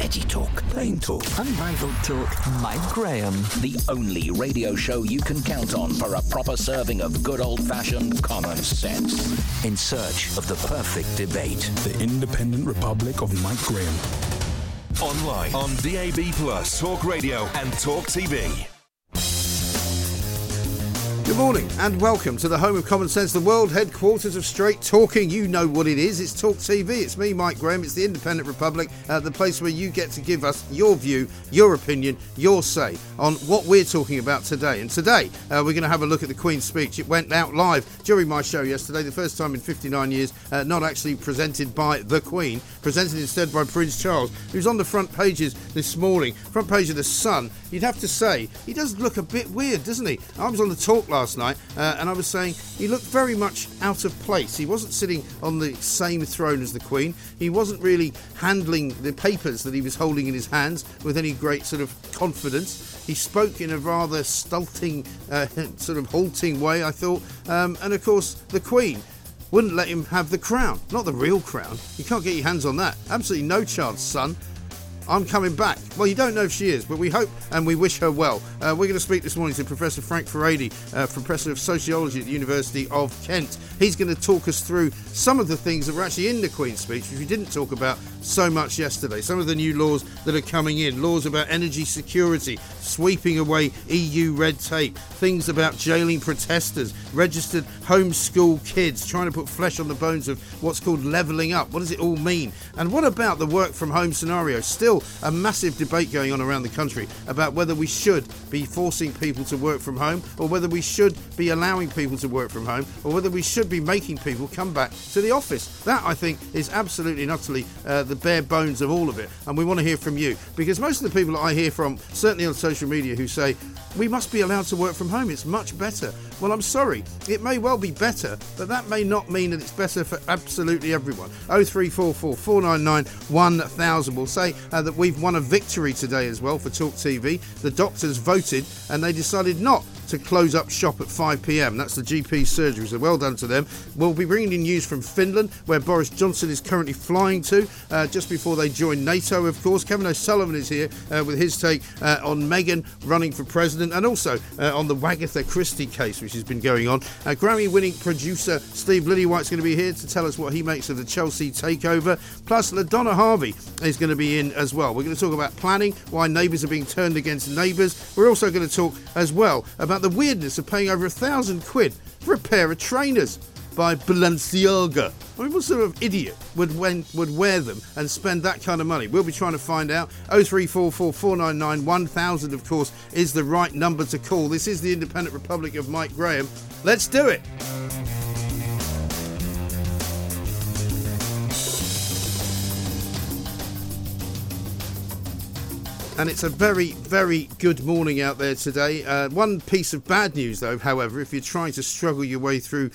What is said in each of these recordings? Edgy talk, plain talk, unrivaled talk. Mike Graham, the only radio show you can count on for a proper serving of good old-fashioned common sense. In search of the perfect debate. The Independent Republic of Mike Graham. Online on DAB Plus, Talk Radio and Talk TV. Good morning and welcome to the home of common sense, the world headquarters of straight talking. You know what it is. It's Talk TV. It's me, Mike Graham. It's the Independent Republic, the place where you get to give us your view, your opinion, your say on what we're talking about today. And today we're going to have a look at the Queen's speech. It went out live during my show yesterday, the first time in 59 years, not actually presented by the Queen, presented instead by Prince Charles, who's on the front pages this morning, front page of the Sun. You'd have to say, he does look a bit weird, doesn't he? I was on the Talk last night and I was saying he looked very much out of place. He wasn't sitting on the same throne as the Queen. He wasn't really handling the papers that he was holding in his hands with any great sort of confidence. He spoke in a rather stilting, sort of halting way, I thought. And of course, the Queen wouldn't let him have the crown. Not the real crown. You can't get your hands on that. Absolutely no chance, son. I'm coming back. Well, you don't know if she is, but we hope and we wish her well. We're going to speak this morning to Professor Frank Furedi, Professor of Sociology at the University of Kent. He's going to talk us through some of the things that were actually in the Queen's speech, which we didn't talk about so much yesterday. Some of the new laws that are coming in, laws about energy security, sweeping away EU red tape, things about jailing protesters, registered homeschool kids, trying to put flesh on the bones of what's called levelling up. What does it all mean? And what about the work from home scenario? Still a massive debate going on around the country about whether we should be forcing people to work from home, or whether we should be allowing people to work from home, or whether we should be making people come back to the office. That, I think, is absolutely and utterly the bare bones of all of it. And we want to hear from you, because most of the people that I hear from, certainly on social media, who say we must be allowed to work from home, it's much better. Well, I'm sorry, it may well be better, but that may not mean that it's better for absolutely everyone. 0344 499 1000 will say that we've won a victory today as well for Talk TV. The doctors voted and they decided not to close up shop at 5 p.m. That's the GP surgery, so well done to them. We'll be bringing in news from Finland, where Boris Johnson is currently flying to, just before they join NATO, of course. Kevin O'Sullivan is here with his take on Meghan running for president, and also on the Wagatha Christie case, which has been going on. Grammy-winning producer Steve Lillywhite's going to be here to tell us what he makes of the Chelsea takeover. Plus, LaDonna Harvey is going to be in as well. We're going to talk about planning, why neighbours are being turned against neighbours. We're also going to talk as well about the weirdness of paying over £1,000 for a pair of trainers by Balenciaga. I mean, what sort of idiot would wear them and spend that kind of money? We'll be trying to find out. 0344 499 1000, of course, is the right number to call. This is the Independent Republic of Mike Graham. Let's do it. And it's a very, very good morning out there today. One piece of bad news, though, however, if you're trying to struggle your way through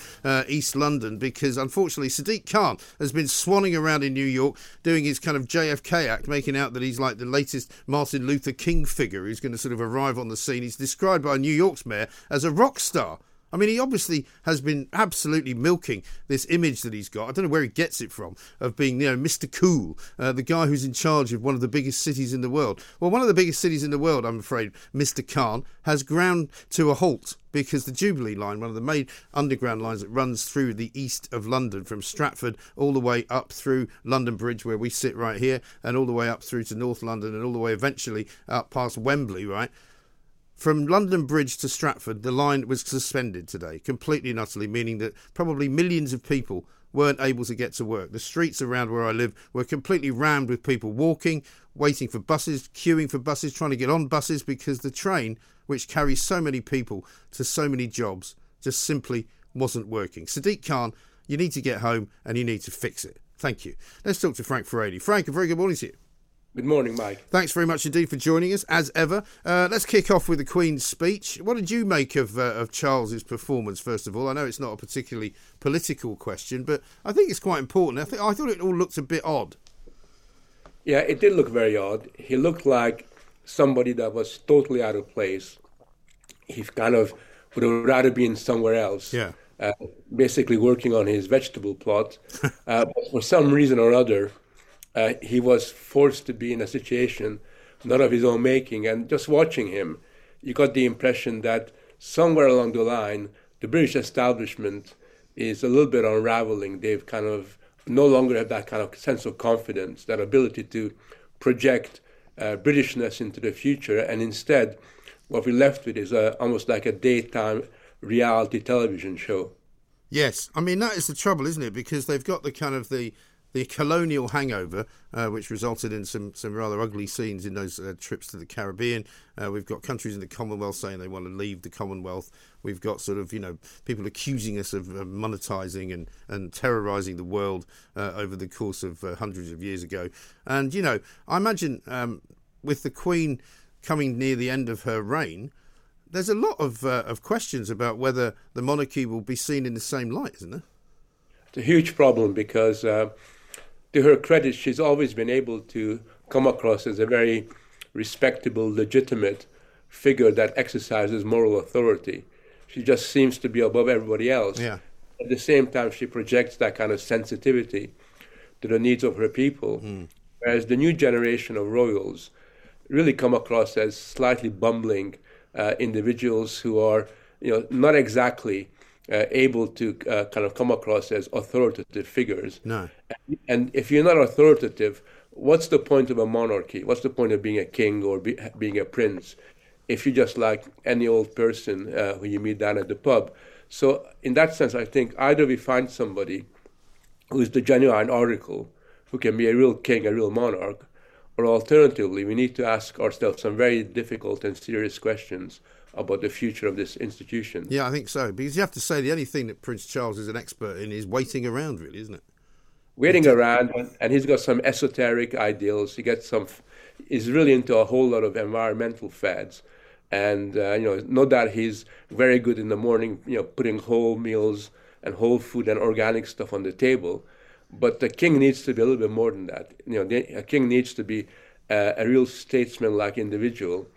East London, because unfortunately Sadiq Khan has been swanning around in New York doing his kind of JFK act, making out that he's like the latest Martin Luther King figure who's going to sort of arrive on the scene. He's described by New York's mayor as a rock star. I mean, he obviously has been absolutely milking this image that he's got. I don't know where he gets it from, of being, you know, Mr. Cool, the guy who's in charge of one of the biggest cities in the world. Well, one of the biggest cities in the world, I'm afraid, Mr. Khan, has ground to a halt, because the Jubilee line, one of the main underground lines that runs through the east of London from Stratford all the way up through London Bridge, where we sit right here, and all the way up through to North London, and all the way eventually up past Wembley, right? From London Bridge to Stratford, the line was suspended today, completely and utterly, meaning that probably millions of people weren't able to get to work. The streets around where I live were completely rammed with people walking, waiting for buses, queuing for buses, trying to get on buses, because the train, which carries so many people to so many jobs, just simply wasn't working. Sadiq Khan, you need to get home and you need to fix it. Thank you. Let's talk to Frank Furedi. Frank, a very good morning to you. Good morning, Mike. Thanks very much indeed for joining us, as ever. Let's kick off with the Queen's speech. What did you make of Charles's performance, first of all? I know it's not a particularly political question, but I think it's quite important. I thought it all looked a bit odd. Yeah, it did look very odd. He looked like somebody that was totally out of place. He kind of would have rather been somewhere else, basically working on his vegetable plot. But for some reason or other, he was forced to be in a situation not of his own making, and just watching him, you got the impression that somewhere along the line, the British establishment is a little bit unraveling. They've kind of no longer have that kind of sense of confidence, that ability to project Britishness into the future, and instead, what we're left with is almost like a daytime reality television show. Yes, I mean, that is the trouble, isn't it? Because they've got the kind of the colonial hangover, which resulted in some rather ugly scenes in those trips to the Caribbean. We've got countries in the Commonwealth saying they want to leave the Commonwealth. We've got sort of, you know, people accusing us of monetising and terrorising the world over the course of hundreds of years ago. And, you know, I imagine with the Queen coming near the end of her reign, there's a lot of questions about whether the monarchy will be seen in the same light, isn't there? It's a huge problem, because to her credit, she's always been able to come across as a very respectable, legitimate figure that exercises moral authority. She just seems to be above everybody else. Yeah. At the same time, she projects that kind of sensitivity to the needs of her people, whereas the new generation of royals really come across as slightly bumbling individuals who are, you know, not exactly able to kind of come across as authoritative figures. No. And if you're not authoritative, what's the point of a monarchy? What's the point of being a king or being a prince if you're just like any old person who you meet down at the pub? So in that sense, I think either we find somebody who is the genuine article, who can be a real king, a real monarch, or alternatively, we need to ask ourselves some very difficult and serious questions about the future of this institution. Yeah, I think so. Because you have to say the only thing that Prince Charles is an expert in is waiting around, really, isn't it? Waiting around, and he's got some esoteric ideals. He gets some. He's really into a whole lot of environmental fads. And, you know, no doubt he's very good in the morning, you know, putting whole meals and whole food and organic stuff on the table. But the king needs to be a little bit more than that. You know, a king needs to be a real statesman-like individual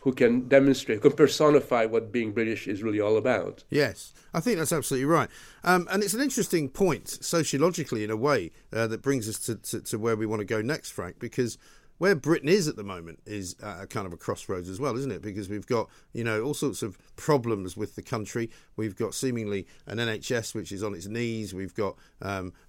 who can demonstrate, who can personify what being British is really all about. Yes, I think that's absolutely right. And it's an interesting point, sociologically, in a way, that brings us to where we want to go next, Frank, because where Britain is at the moment is a kind of a crossroads as well, isn't it? Because we've got, you know, all sorts of problems with the country. We've got seemingly an NHS which is on its knees. We've got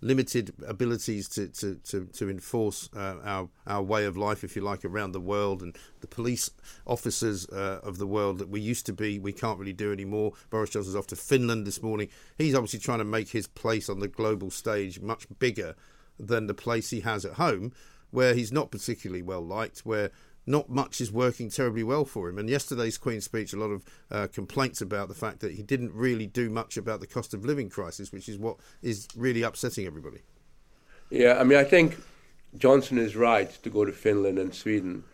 limited abilities to enforce our way of life, if you like, around the world. And the police officers of the world that we used to be, we can't really do anymore. Boris Johnson's off to Finland this morning. He's obviously trying to make his place on the global stage much bigger than the place he has at home, where he's not particularly well liked, where not much is working terribly well for him. And yesterday's Queen's speech, a lot of complaints about the fact that he didn't really do much about the cost of living crisis, which is what is really upsetting everybody. Yeah, I mean, I think Johnson is right to go to Finland and Sweden,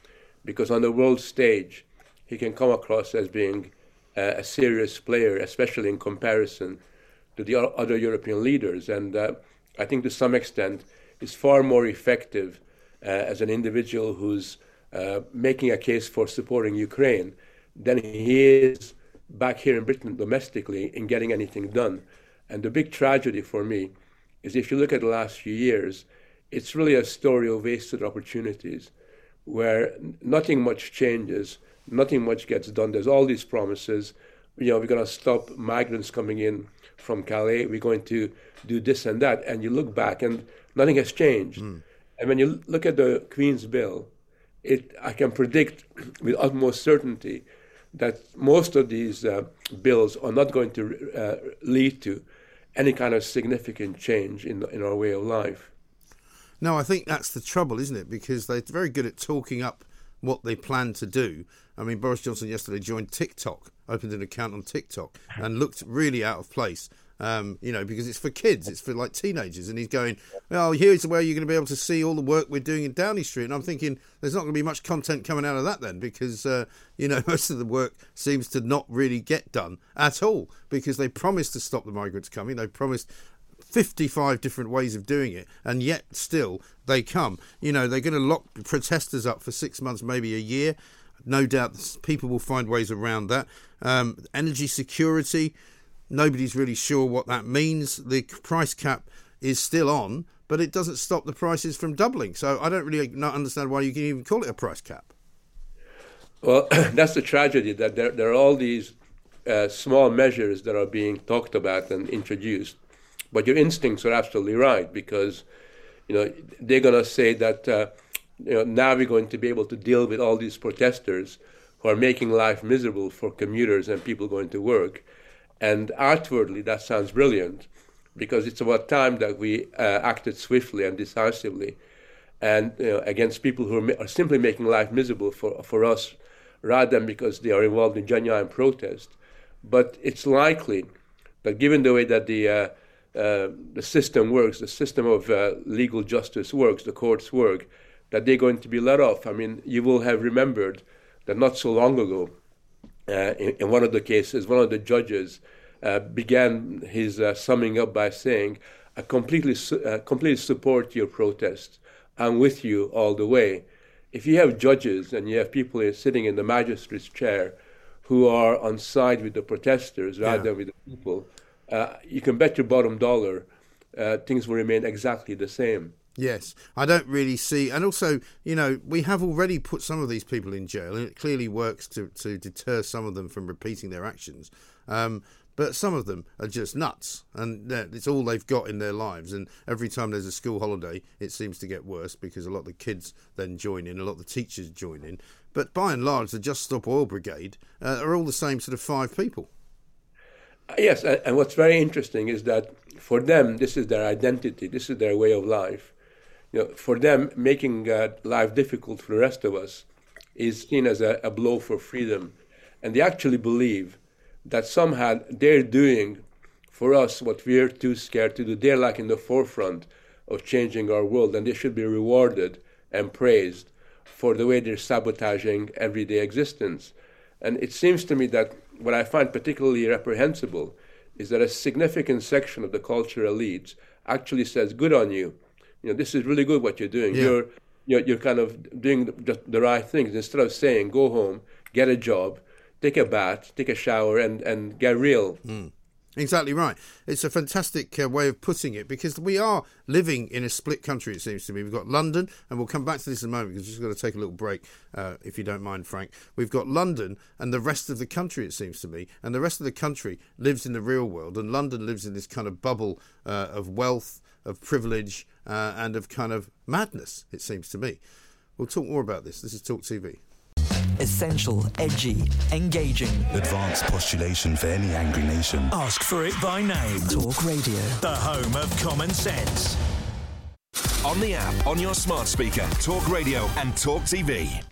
because on the world stage, he can come across as being a serious player, especially in comparison to the other European leaders. And I think to some extent, is far more effective as an individual who's making a case for supporting Ukraine than he is back here in Britain domestically in getting anything done. And the big tragedy for me is if you look at the last few years, it's really a story of wasted opportunities where nothing much changes, nothing much gets done. There's all these promises, you know, we're going to stop migrants coming in from Calais, we're going to do this and that. And you look back and nothing has changed. Mm. And when you look at the Queen's bill, I can predict with utmost certainty that most of these bills are not going to lead to any kind of significant change in our way of life. No, I think that's the trouble, isn't it? Because they're very good at talking up what they plan to do. I mean, Boris Johnson yesterday joined TikTok, opened an account on TikTok, and looked really out of place. You know, because it's for kids, it's for like teenagers, and he's going, well, here's where you're going to be able to see all the work we're doing in Downing Street. And I'm thinking there's not going to be much content coming out of that then, because, you know, most of the work seems to not really get done at all, because they promised to stop the migrants coming. They promised 55 different ways of doing it, and yet still they come. You know, they're going to lock protesters up for 6 months, maybe a year. No doubt people will find ways around that. Energy security. Nobody's really sure what that means. The price cap is still on, but it doesn't stop the prices from doubling. So I don't really understand why you can even call it a price cap. Well, that's the tragedy, that there are all these small measures that are being talked about and introduced. But your instincts are absolutely right, because you know they're going to say that you know, now we're going to be able to deal with all these protesters who are making life miserable for commuters and people going to work. And outwardly, that sounds brilliant, because it's about time that we acted swiftly and decisively, and you know, against people who are simply making life miserable for us, rather than because they are involved in genuine protest. But it's likely that given the way that the system works, the system of legal justice works, the courts work, that they're going to be let off. I mean, you will have remembered that not so long ago, in one of the cases, one of the judges began his summing up by saying, I completely support your protest. I'm with you all the way. If you have judges and you have people sitting in the magistrate's chair who are on side with the protesters rather than with the people, you can bet your bottom dollar things will remain exactly the same. Yes, I don't really see. And also, you know, we have already put some of these people in jail, and it clearly works to deter some of them from repeating their actions. But some of them are just nuts, and it's all they've got in their lives. And every time there's a school holiday, it seems to get worse, because a lot of the kids then join in, a lot of the teachers join in. But by and large, the Just Stop Oil Brigade are all the same sort of five people. Yes, and what's very interesting is that for them, this is their identity, this is their way of life. You know, for them, making life difficult for the rest of us is seen as a blow for freedom. And they actually believe that somehow they're doing for us what we're too scared to do. They're like in the forefront of changing our world, and they should be rewarded and praised for the way they're sabotaging everyday existence. And it seems to me that what I find particularly reprehensible is that a significant section of the cultural elite actually says, good on you. You know, this is really good what you're doing. Yeah. You're kind of doing the right things. Instead of saying, go home, get a job, take a bath, take a shower, and get real. Mm. Exactly right. It's a fantastic way of putting it, because we are living in a split country, it seems to me. We've got London, and we'll come back to this in a moment, because we've just got to take a little break, if you don't mind, Frank. We've got London and the rest of the country, it seems to me, and the rest of the country lives in the real world, and London lives in this kind of bubble of wealth, of privilege, and of kind of madness, it seems to me. We'll talk more about this. This is Talk TV. Essential, edgy, engaging. Advanced postulation for any angry nation. Ask for it by name. Talk Radio. The home of common sense. On the app, on your smart speaker, Talk Radio and Talk TV.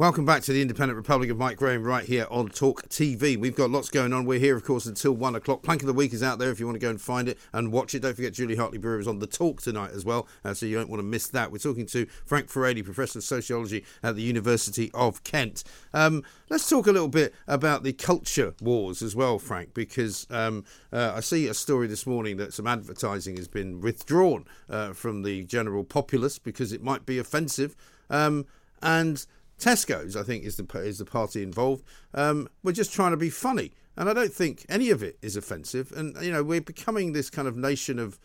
Welcome back to the Independent Republic of Mike Graham right here on Talk TV. We've got lots going on. We're here, of course, until 1 o'clock. Plank of the Week is out there if you want to go and find it and watch it. Don't forget Julie Hartley-Brewer is on The Talk tonight as well, so you don't want to miss that. We're talking to Frank Furedi, Professor of Sociology at the University of Kent. Let's talk a little bit about the culture wars as well, Frank, because I see a story this morning that some advertising has been withdrawn from the general populace because it might be offensive. And Tesco's, I think, is the party involved. We're just trying to be funny. And I don't think any of it is offensive. And, you know, we're becoming this kind of nation of,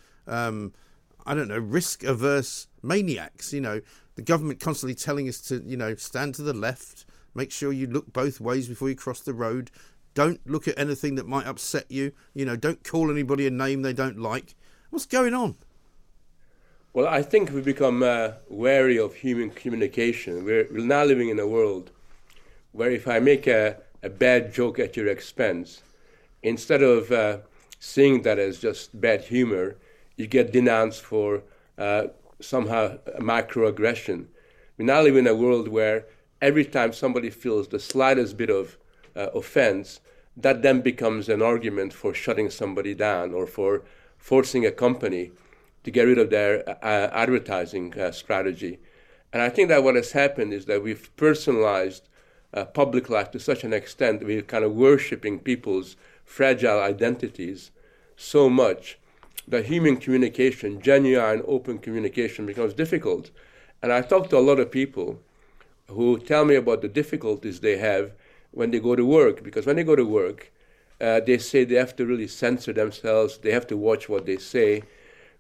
risk-averse maniacs. You know, the government constantly telling us to, you know, stand to the left, make sure you look both ways before you cross the road, don't look at anything that might upset you, you know, don't call anybody a name they don't like. What's going on? Well, I think we've become wary of human communication. We're now living in a world where if I make a bad joke at your expense, instead of seeing that as just bad humor, you get denounced for somehow a microaggression. We now live in a world where every time somebody feels the slightest bit of offense, that then becomes an argument for shutting somebody down or for forcing a company to get rid of their advertising strategy. And I think that what has happened is that we've personalized public life to such an extent that we're kind of worshipping people's fragile identities so much that human communication, genuine open communication, becomes difficult. And I talk to a lot of people who tell me about the difficulties they have when they go to work, because when they go to work, they say they have to really censor themselves, they have to watch what they say.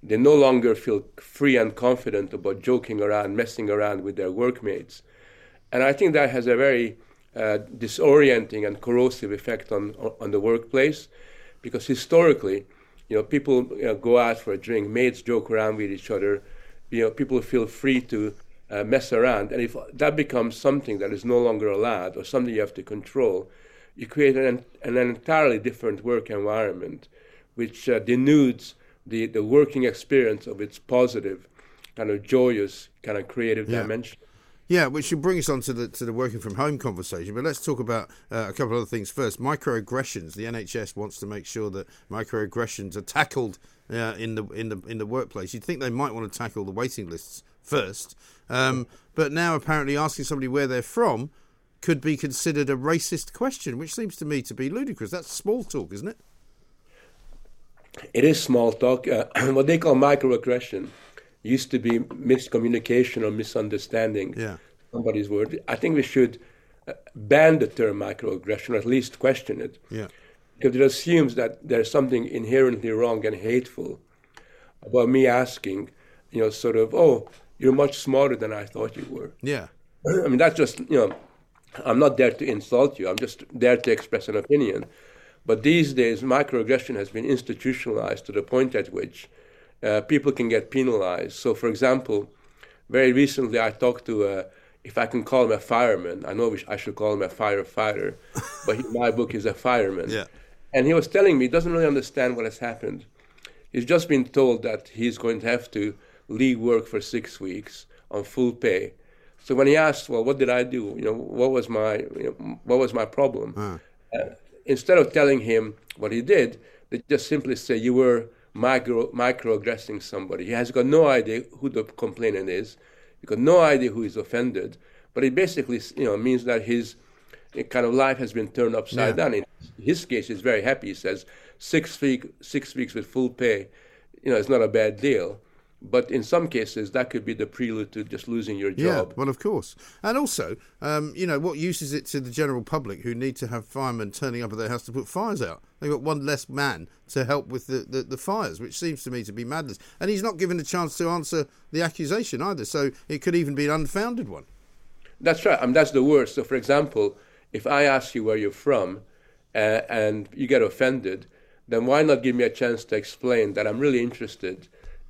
They no longer feel free and confident about joking around, messing around with their workmates. And I think that has a very disorienting and corrosive effect on the workplace, because historically, you know, people go out for a drink, mates joke around with each other, you know, people feel free to mess around. And if that becomes something that is no longer allowed or something you have to control, you create an entirely different work environment, which denudes the working experience of its positive, kind of joyous, kind of creative dimension. Yeah, which should bring us on to the working from home conversation. But let's talk about a couple of other things first. Microaggressions. The NHS wants to make sure that microaggressions are tackled in the workplace. You'd think they might want to tackle the waiting lists first, but now apparently asking somebody where they're from could be considered a racist question, which seems to me to be ludicrous. That's small talk, isn't it? It is small talk. What they call microaggression used to be miscommunication or misunderstanding. Yeah. Somebody's word. I think we should ban the term microaggression, or at least question it. Yeah. Because it assumes that there's something inherently wrong and hateful about me asking, you know, sort of, oh, you're much smarter than I thought you were. Yeah. I mean, that's just, you know, I'm not there to insult you. I'm just there to express an opinion. But these days, microaggression has been institutionalized to the point at which people can get penalized. So, for example, very recently I talked to, if I can call him a fireman, I know I should call him a firefighter, but in my book he's a fireman. Yeah. And he was telling me he doesn't really understand what has happened. He's just been told that he's going to have to leave work for 6 weeks on full pay. So when he asked, well, what did I do? You know, what was my problem? Instead of telling him what he did, they just simply say, you were microaggressing somebody. He has got no idea who the complainant is. He's got no idea who is offended. But it basically, you know, means that his kind of life has been turned upside down. In his case, he's very happy. He says, 6 weeks with full pay, you know, it's not a bad deal. But in some cases, that could be the prelude to just losing your job. Yeah, well, of course. And also, you know, what use is it to the general public who need to have firemen turning up at their house to put fires out? They've got one less man to help with the fires, which seems to me to be madness. And he's not given a chance to answer the accusation either, so it could even be an unfounded one. That's right. I mean, that's the worst. So, for example, if I ask you where you're from and you get offended, then why not give me a chance to explain that I'm really interested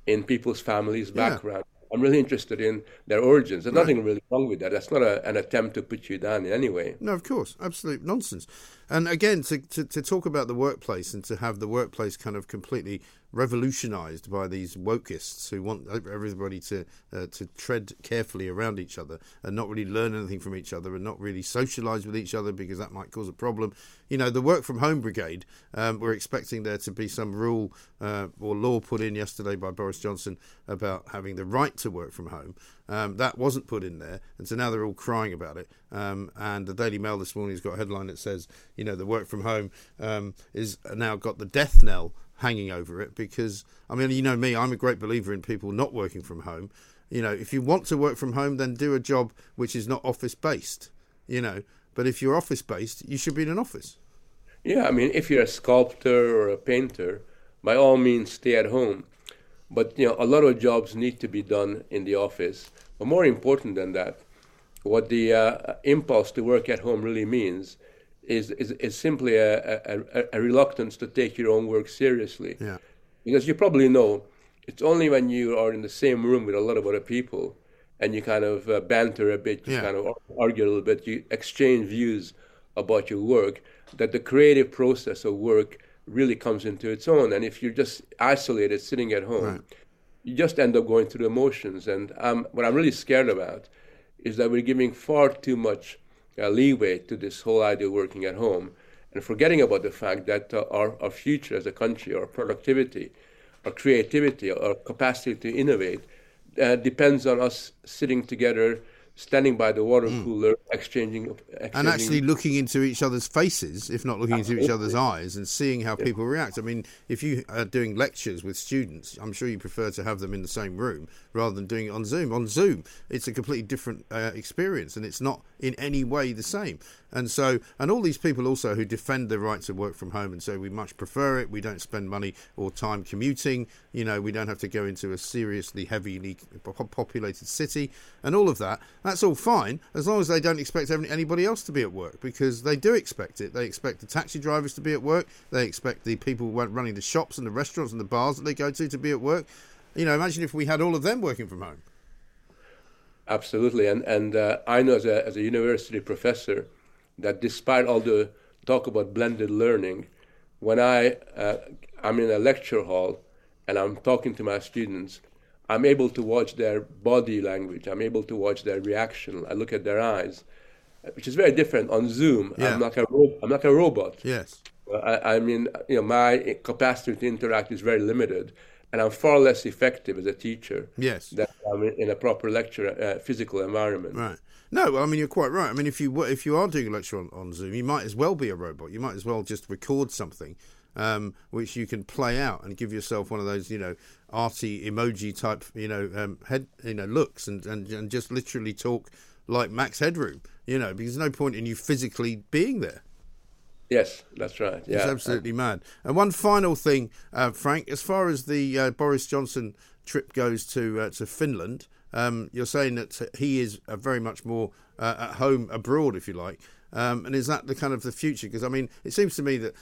in people's families' background. Yeah. I'm really interested in their origins. There's nothing really wrong with that. That's not an attempt to put you down in any way. No, of course. Absolute nonsense. And again, to talk about the workplace and to have the workplace kind of completely revolutionised by these wokists who want everybody to tread carefully around each other and not really learn anything from each other and not really socialise with each other because that might cause a problem. You know, the work from home brigade, we're expecting there to be some rule or law put in yesterday by Boris Johnson about having the right to work from home. That wasn't put in there, and so now they're all crying about it. And the Daily Mail this morning has got a headline that says, you know, the work from home is now got the death knell hanging over it, because, I mean, you know me, I'm a great believer in people not working from home. You know, if you want to work from home, then do a job which is not office-based, you know. But if you're office-based, you should be in an office. Yeah, I mean, if you're a sculptor or a painter, by all means, stay at home. But, you know, a lot of jobs need to be done in the office. But more important than that, what the impulse to work at home really means is simply a reluctance to take your own work seriously. Yeah. Because you probably know, it's only when you are in the same room with a lot of other people and you kind of banter a bit, you kind of argue a little bit, you exchange views about your work, that the creative process of work really comes into its own. And if you're just isolated, sitting at home, you just end up going through the motions. And what I'm really scared about is that we're giving far too much leeway to this whole idea of working at home and forgetting about the fact that our future as a country, our productivity, our creativity, our capacity to innovate depends on us sitting together, standing by the water cooler, exchanging... And actually looking into each other's faces, if not looking into each other's eyes, and seeing how people react. I mean, if you are doing lectures with students, I'm sure you prefer to have them in the same room rather than doing it on Zoom. On Zoom, it's a completely different experience, and it's not in any way the same. And so, and all these people also who defend the right to work from home and say we much prefer it, we don't spend money or time commuting, you know, we don't have to go into a seriously heavily populated city and all of that. That's all fine, as long as they don't expect anybody else to be at work, because they do expect it. They expect the taxi drivers to be at work. They expect the people running the shops and the restaurants and the bars that they go to be at work. You know, imagine if we had all of them working from home. Absolutely. And I know as a university professor that despite all the talk about blended learning, when I'm in a lecture hall and I'm talking to my students, I'm able to watch their body language. I'm able to watch their reaction. I look at their eyes, which is very different on Zoom. Yeah. I'm like a robot. Yes. I mean, you know, my capacity to interact is very limited, and I'm far less effective as a teacher. Yes. Than I'm in a proper lecture physical environment. Right. No, I mean, you're quite right. I mean, if you are doing a lecture on Zoom, you might as well be a robot. You might as well just record something. Which you can play out and give yourself one of those, you know, arty emoji type, you know, head, you know, looks and just literally talk like Max Headroom, you know, because there's no point in you physically being there. Yes, that's right. Yeah. It's absolutely mad. And one final thing, Frank, as far as the Boris Johnson trip goes to Finland, you're saying that he is very much more at home abroad, if you like. And is that the kind of the future? Because, I mean, it seems to me that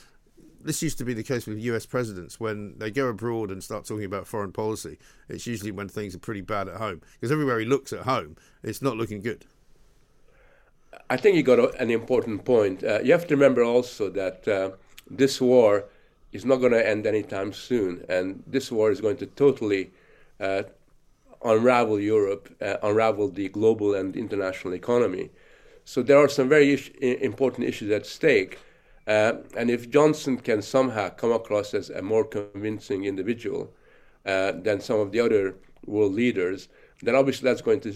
this used to be the case with US presidents. When they go abroad and start talking about foreign policy, it's usually when things are pretty bad at home, because everywhere he looks at home, it's not looking good. I think you got an important point. You have to remember also that this war is not going to end anytime soon, and this war is going to totally unravel Europe, unravel the global and international economy. So there are some very important issues at stake. And if Johnson can somehow come across as a more convincing individual than some of the other world leaders, then obviously that's going to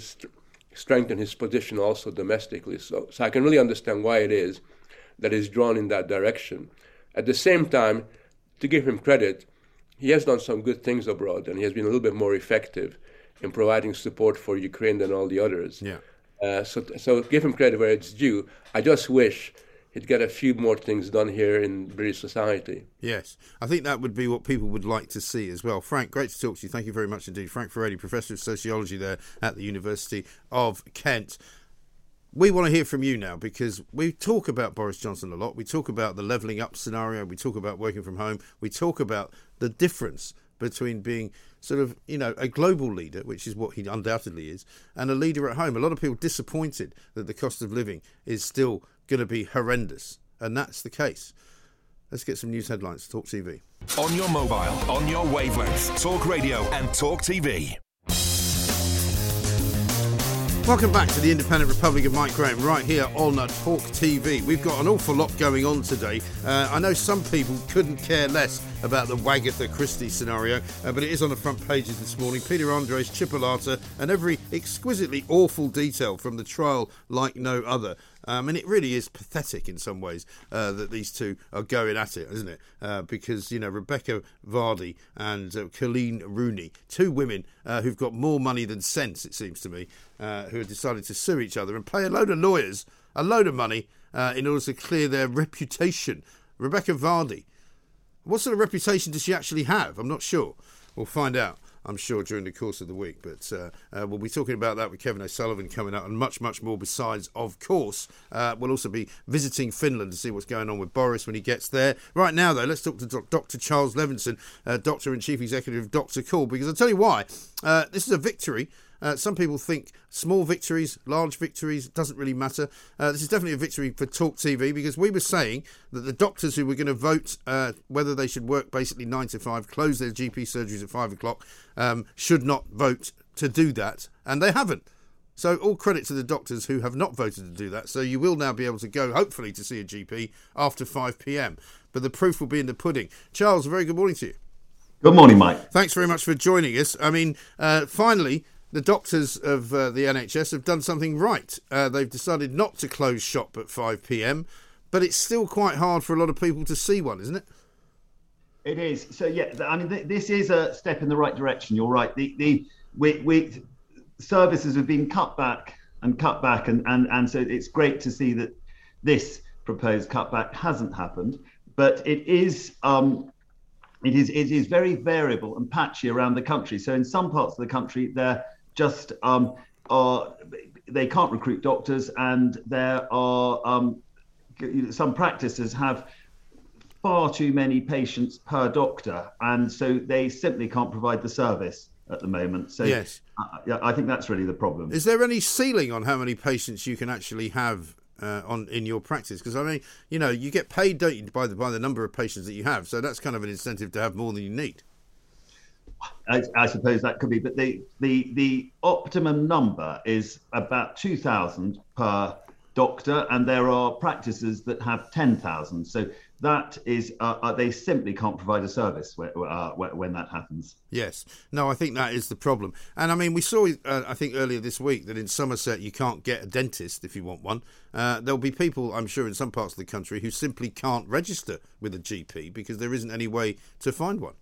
strengthen his position also domestically. So I can really understand why it is that he's drawn in that direction. At the same time, to give him credit, he has done some good things abroad, and he has been a little bit more effective in providing support for Ukraine than all the others. Yeah. So give him credit where it's due. I just wish he'd get a few more things done here in British society. Yes, I think that would be what people would like to see as well. Frank, great to talk to you. Thank you very much indeed. Frank Furedi, Professor of Sociology there at the University of Kent. We want to hear from you now, because we talk about Boris Johnson a lot. We talk about the levelling up scenario. We talk about working from home. We talk about the difference between being sort of, you know, a global leader, which is what he undoubtedly is, and a leader at home. A lot of people disappointed that the cost of living is still going to be horrendous, and that's the case. Let's get some news headlines. Talk TV. On your mobile, on your wavelength, Talk Radio and Talk TV. Welcome back to the Independent Republic of Mike Graham, right here on Talk TV. We've got an awful lot going on today. I know some people couldn't care less about the Wagatha Christie scenario, but it is on the front pages this morning. Peter Andre's Chipolata and every exquisitely awful detail from the trial like no other. And it really is pathetic in some ways that these two are going at it, isn't it? Because, you know, Rebecca Vardy and Colleen Rooney, two women who've got more money than sense, it seems to me, who have decided to sue each other and pay a load of lawyers, a load of money in order to clear their reputation. Rebecca Vardy, what sort of reputation does she actually have? I'm not sure. We'll find out, I'm sure, during the course of the week. But we'll be talking about that with Kevin O'Sullivan coming up, and much, much more besides, of course. We'll also be visiting Finland to see what's going on with Boris when he gets there. Right now, though, let's talk to Dr. Charles Levinson, Doctor and Chief Executive of Dr. Call, because I'll tell you why. This is a victory. Some people think small victories, large victories, doesn't really matter. This is definitely a victory for Talk TV, because we were saying that the doctors who were going to vote whether they should work basically 9 to 5, close their GP surgeries at 5 o'clock, should not vote to do that, and they haven't. So all credit to the doctors who have not voted to do that. So you will now be able to go, hopefully, to see a GP after 5 p.m. But the proof will be in the pudding. Charles, a very good morning to you. Good morning, Mike. Thanks very much for joining us. I mean, finally, the doctors of the NHS have done something right. They've decided not to close shop at 5 p.m, but it's still quite hard for a lot of people to see one, isn't it? It is. So, yeah, I mean, this is a step in the right direction. You're right. The services have been cut back. And so it's great to see that this proposed cutback hasn't happened. But it is... It is very variable and patchy around the country. So in some parts of the country, they're just they can't recruit doctors, and there are some practices have far too many patients per doctor, and so they simply can't provide the service at the moment. So yes, I think that's really the problem. Is there any ceiling on how many patients you can actually have in your practice? Because, I mean, you know, you get paid, don't you, by the number of patients that you have, so that's kind of an incentive to have more than you need. I suppose that could be, but the optimum number is about 2,000 per doctor, and there are practices that have 10,000, so that is they simply can't provide a service when that happens. Yes. No, I think that is the problem. And I mean, we saw I think earlier this week that in Somerset you can't get a dentist if you want one. There'll be people, I'm sure, in some parts of the country who simply can't register with a GP because there isn't any way to find one.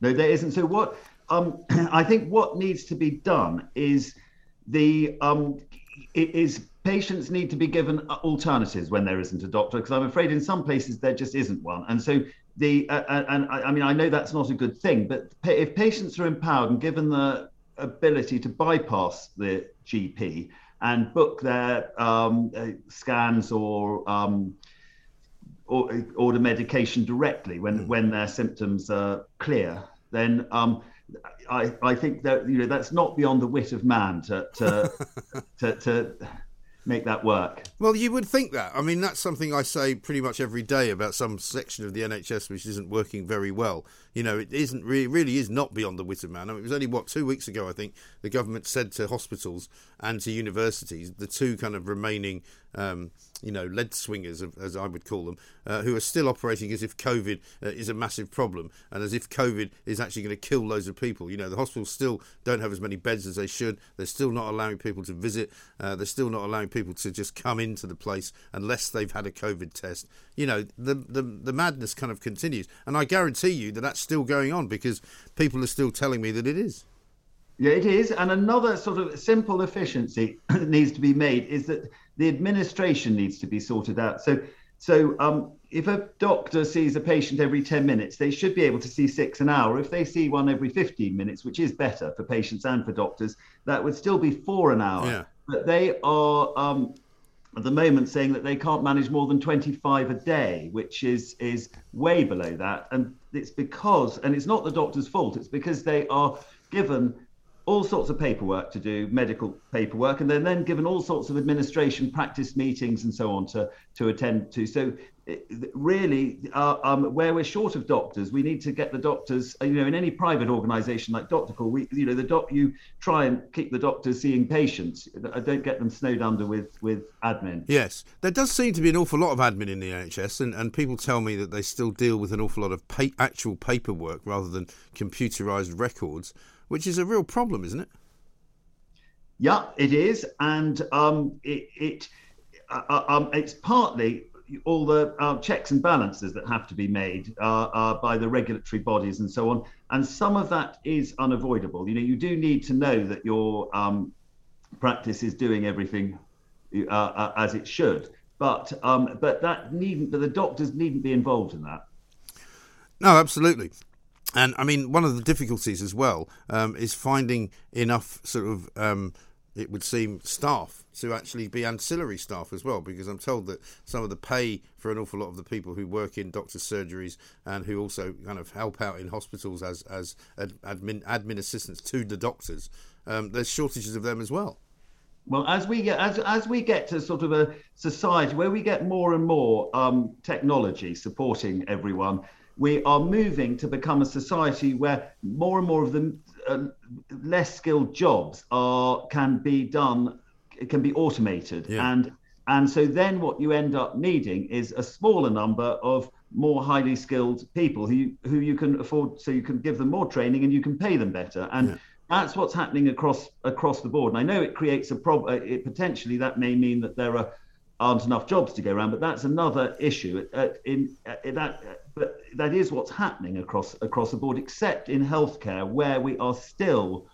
No, there isn't. So what I think what needs to be done is patients need to be given alternatives when there isn't a doctor, because I'm afraid in some places there just isn't one. And so I know that's not a good thing, but if patients are empowered and given the ability to bypass the GP and book their scans or order medication directly when their symptoms are clear, then I think that, you know, that's not beyond the wit of man to make that work. Well, you would think that. I mean, that's something I say pretty much every day about some section of the NHS which isn't working very well. You know, it isn't really is not beyond the wit of man. I mean, it was only 2 weeks ago, I think, the government said to hospitals and to universities, the two kind of remaining lead swingers, as I would call them, who are still operating as if COVID is a massive problem and as if COVID is actually going to kill loads of people. You know, the hospitals still don't have as many beds as they should. They're still not allowing people to visit. They're still not allowing people to just come into the place unless they've had a COVID test. You know, the madness kind of continues. And I guarantee you that that's still going on, because people are still telling me that it is. Yeah, it is. And another sort of simple efficiency that needs to be made is that the administration needs to be sorted out. So if a doctor sees a patient every 10 minutes, they should be able to see 6 an hour. If they see one every 15 minutes, which is better for patients and for doctors, that would still be 4 an hour. Yeah. But they are at the moment saying that they can't manage more than 25 a day, which is way below that. And it's not the doctor's fault. It's because they are given all sorts of paperwork to do, medical paperwork, and then given all sorts of administration practice meetings and so on to attend to. So really, where we're short of doctors, we need to get the doctors, you know, in any private organisation like Dr. Call, you try and keep the doctors seeing patients. Don't get them snowed under with admin. Yes, there does seem to be an awful lot of admin in the NHS, and people tell me that they still deal with an awful lot of actual paperwork rather than computerised records, which is a real problem, isn't it? Yeah, it is, and it's partly all the checks and balances that have to be made by the regulatory bodies and so on, and some of that is unavoidable. You know, you do need to know that your practice is doing everything as it should, but that needn't. But the doctors needn't be involved in that. No, absolutely. And I mean, one of the difficulties as well is finding enough sort of, it would seem, staff to actually be ancillary staff as well, because I'm told that some of the pay for an awful lot of the people who work in doctors' surgeries and who also kind of help out in hospitals as admin assistants to the doctors, there's shortages of them as well. Well, as we get to sort of a society where we get more and more technology supporting everyone, we are moving to become a society where more and more of the less skilled jobs can be automated. Yeah. And so then what you end up needing is a smaller number of more highly skilled people who you can afford, so you can give them more training and you can pay them better. And yeah. That's what's happening across the board. And I know it creates a problem. It potentially that may mean that there aren't enough jobs to go around, but that's another issue. But that is what's happening across the board, except in healthcare, where we are still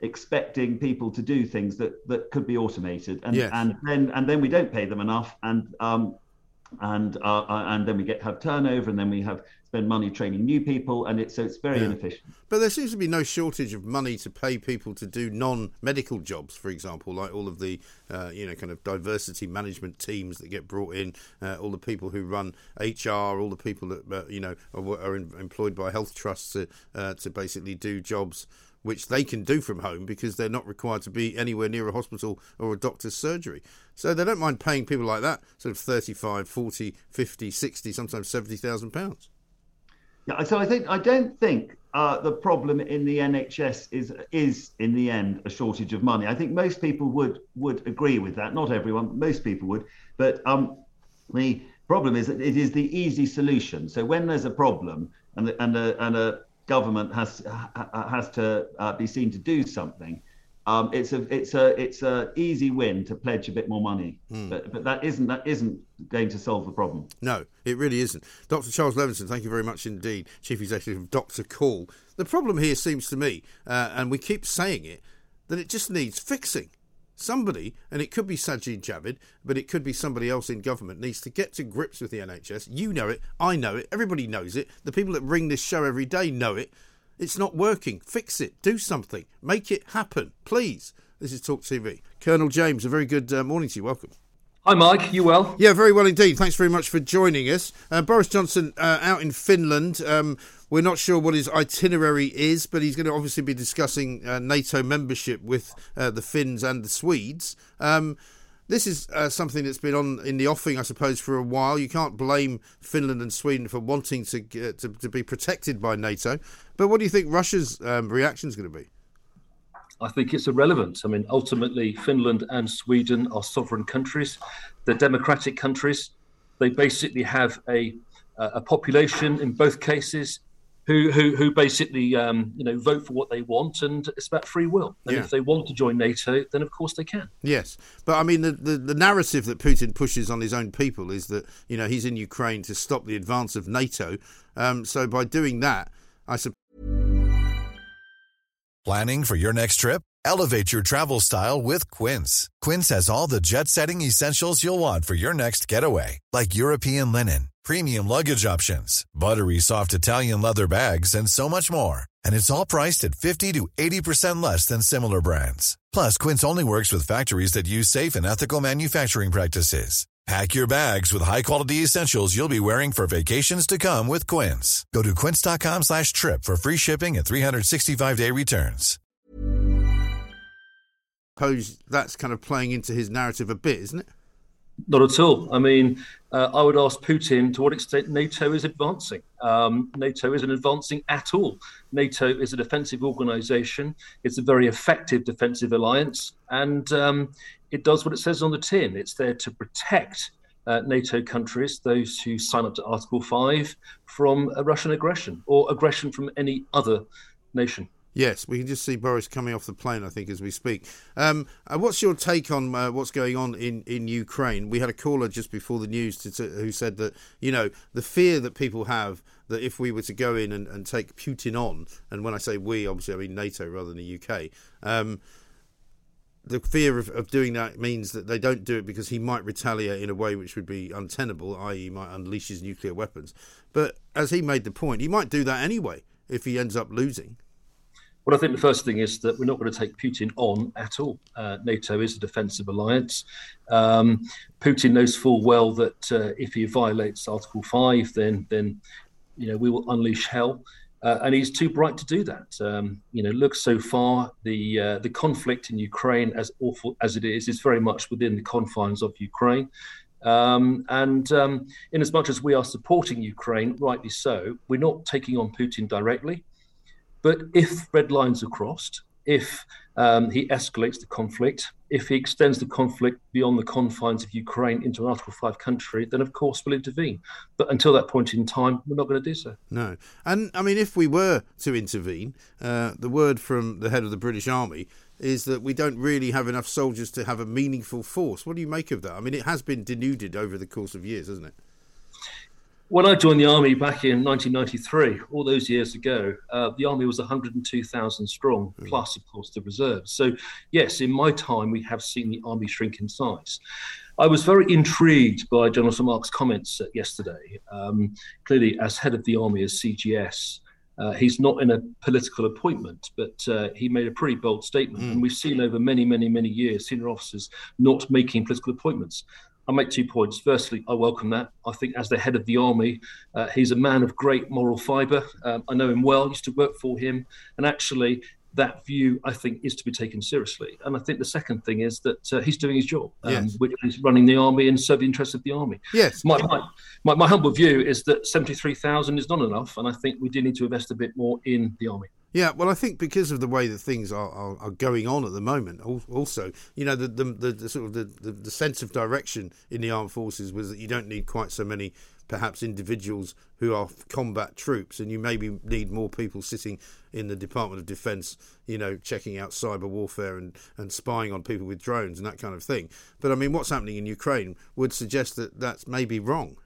expecting people to do things that could be automated, and yes. and then we don't pay them enough, and then we have turnover, and then we have spend money training new people, and it's very inefficient. But there seems to be no shortage of money to pay people to do non-medical jobs, for example, like all of the kind of diversity management teams that get brought in, all the people who run HR, all the people that employed by health trusts to basically do jobs which they can do from home because they're not required to be anywhere near a hospital or a doctor's surgery. So they don't mind paying people like that sort of 35, 40, 50, 60, sometimes £70,000. Yeah, so I don't think the problem in the NHS is in the end a shortage of money. I think most people would agree with that. Not everyone, but most people would. But the problem is that it is the easy solution. So when there's a problem and a government has to be seen to do something, it's a easy win to pledge a bit more money, but that isn't going to solve the problem. No, it really isn't. Dr. Charles Levinson, thank you very much indeed, Chief Executive of Dr. Call. The problem here seems to me, and we keep saying it, that it just needs fixing. Somebody, and it could be Sajid Javid, but it could be somebody else in government, needs to get to grips with the NHS. You know it, I know it, everybody knows it. The people that ring this show every day know it. It's not working. Fix it. Do something. Make it happen, please. This is Talk TV. Colonel James, a very good morning to you. Welcome. Hi, Mike. You well? Yeah, very well indeed. Thanks very much for joining us. Boris Johnson out in Finland. We're not sure what his itinerary is, but he's going to obviously be discussing NATO membership with the Finns and the Swedes. This is something that's been on in the offing, I suppose, for a while. You can't blame Finland and Sweden for wanting to be protected by NATO. But what do you think Russia's reaction is going to be? I think it's irrelevant. I mean, ultimately, Finland and Sweden are sovereign countries. They're democratic countries. They basically have a population in both cases who basically vote for what they want, and it's about free will. And if they want to join NATO, then of course they can. Yes, but I mean the narrative that Putin pushes on his own people is that he's in Ukraine to stop the advance of NATO. So by doing that, I suppose. Planning for your next trip? Elevate your travel style with Quince. Quince has all the jet-setting essentials you'll want for your next getaway, like European linen, premium luggage options, buttery soft Italian leather bags, and so much more. And it's all priced at 50 to 80% less than similar brands. Plus, Quince only works with factories that use safe and ethical manufacturing practices. Pack your bags with high-quality essentials you'll be wearing for vacations to come with Quince. Go to quince.com/trip for free shipping and 365-day returns. suppose that's kind of playing into his narrative a bit, isn't it? Not at all. I mean, I would ask Putin to what extent NATO is advancing. NATO isn't advancing at all. NATO is a defensive organisation. It's a very effective defensive alliance, and it does what it says on the tin. It's there to protect NATO countries, those who sign up to Article 5, from Russian aggression or aggression from any other nation. Yes, we can just see Boris coming off the plane, I think, as we speak. What's your take on what's going on in Ukraine? We had a caller just before the news who said that, you know, the fear that people have that if we were to go in and take Putin on, and when I say we, obviously, I mean NATO rather than the UK, the fear of doing that means that they don't do it because he might retaliate in a way which would be untenable, i.e. might unleash his nuclear weapons. But as he made the point, he might do that anyway if he ends up losing. Well, I think the first thing is that we're not going to take Putin on at all. NATO is a defensive alliance. Putin knows full well that if he violates Article 5, then you know, we will unleash hell. And he's too bright to do that. You know, look, so far, the conflict in Ukraine, as awful as it is very much within the confines of Ukraine. And in as much as we are supporting Ukraine, rightly so, we're not taking on Putin directly. But if red lines are crossed, if he escalates the conflict, if he extends the conflict beyond the confines of Ukraine into an Article 5 country, then of course we'll intervene. But until that point in time, we're not going to do so. No. And I mean, if we were to intervene, the word from the head of the British Army is that we don't really have enough soldiers to have a meaningful force. What do you make of that? I mean, it has been denuded over the course of years, hasn't it? When I joined the army back in 1993, all those years ago, the army was 102,000 strong, plus, of course, the reserves. So, yes, in my time, we have seen the army shrink in size. I was very intrigued by Jonathan Mark's comments yesterday. Clearly, as head of the army, as CGS, he's not in a political appointment, but he made a pretty bold statement. And we've seen over many, many, many years senior officers not making political appointments. I make 2 points. Firstly, I welcome that. I think as the head of the army, he's a man of great moral fibre. I know him well, used to work for him. And actually, that view, I think, is to be taken seriously. And I think the second thing is that he's doing his job, which is running the army and serving the interests of the army. Yes. My humble view is that 73,000 is not enough. And I think we do need to invest a bit more in the army. Yeah, well, I think because of the way that things are going on at the moment, also, you know, the sense of direction in the armed forces was that you don't need quite so many, perhaps, individuals who are combat troops, and you maybe need more people sitting in the Department of Defence, you know, checking out cyber warfare and spying on people with drones and that kind of thing. But I mean, what's happening in Ukraine would suggest that that's maybe wrong.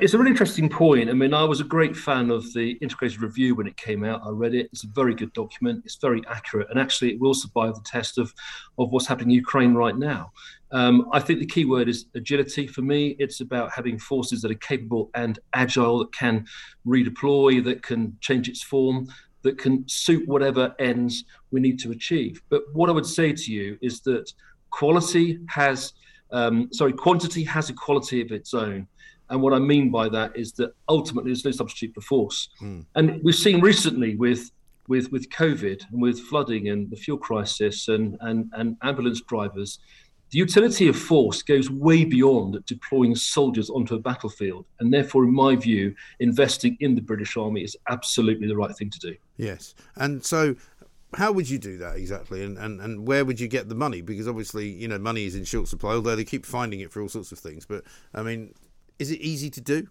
It's a really interesting point. I mean, I was a great fan of the Integrated Review when it came out. I read it. It's a very good document. It's very accurate. And actually, it will survive the test of what's happening in Ukraine right now. I think the key word is agility. For me, it's about having forces that are capable and agile, that can redeploy, that can change its form, that can suit whatever ends we need to achieve. But what I would say to you is that quantity has a quality of its own. And what I mean by that is that ultimately there's no substitute for force. And we've seen recently with COVID and with flooding and the fuel crisis and ambulance drivers, the utility of force goes way beyond deploying soldiers onto a battlefield. And therefore, in my view, investing in the British Army is absolutely the right thing to do. Yes. And so how would you do that exactly? And where would you get the money? Because obviously, you know, money is in short supply, although they keep finding it for all sorts of things. But I mean, is it easy to do?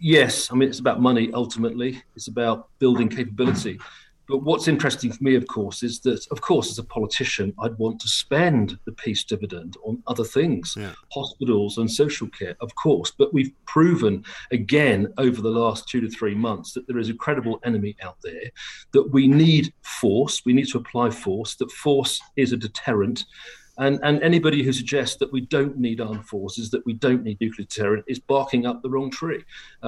Yes. I mean, it's about money, ultimately. It's about building capability. But what's interesting for me, of course, is that, of course, as a politician, I'd want to spend the peace dividend on other things, hospitals and social care, of course. But we've proven, again, over the last 2 to 3 months, that there is a credible enemy out there, that we need force, we need to apply force, that force is a deterrent. And anybody who suggests that we don't need armed forces, that we don't need nuclear deterrent, is barking up the wrong tree.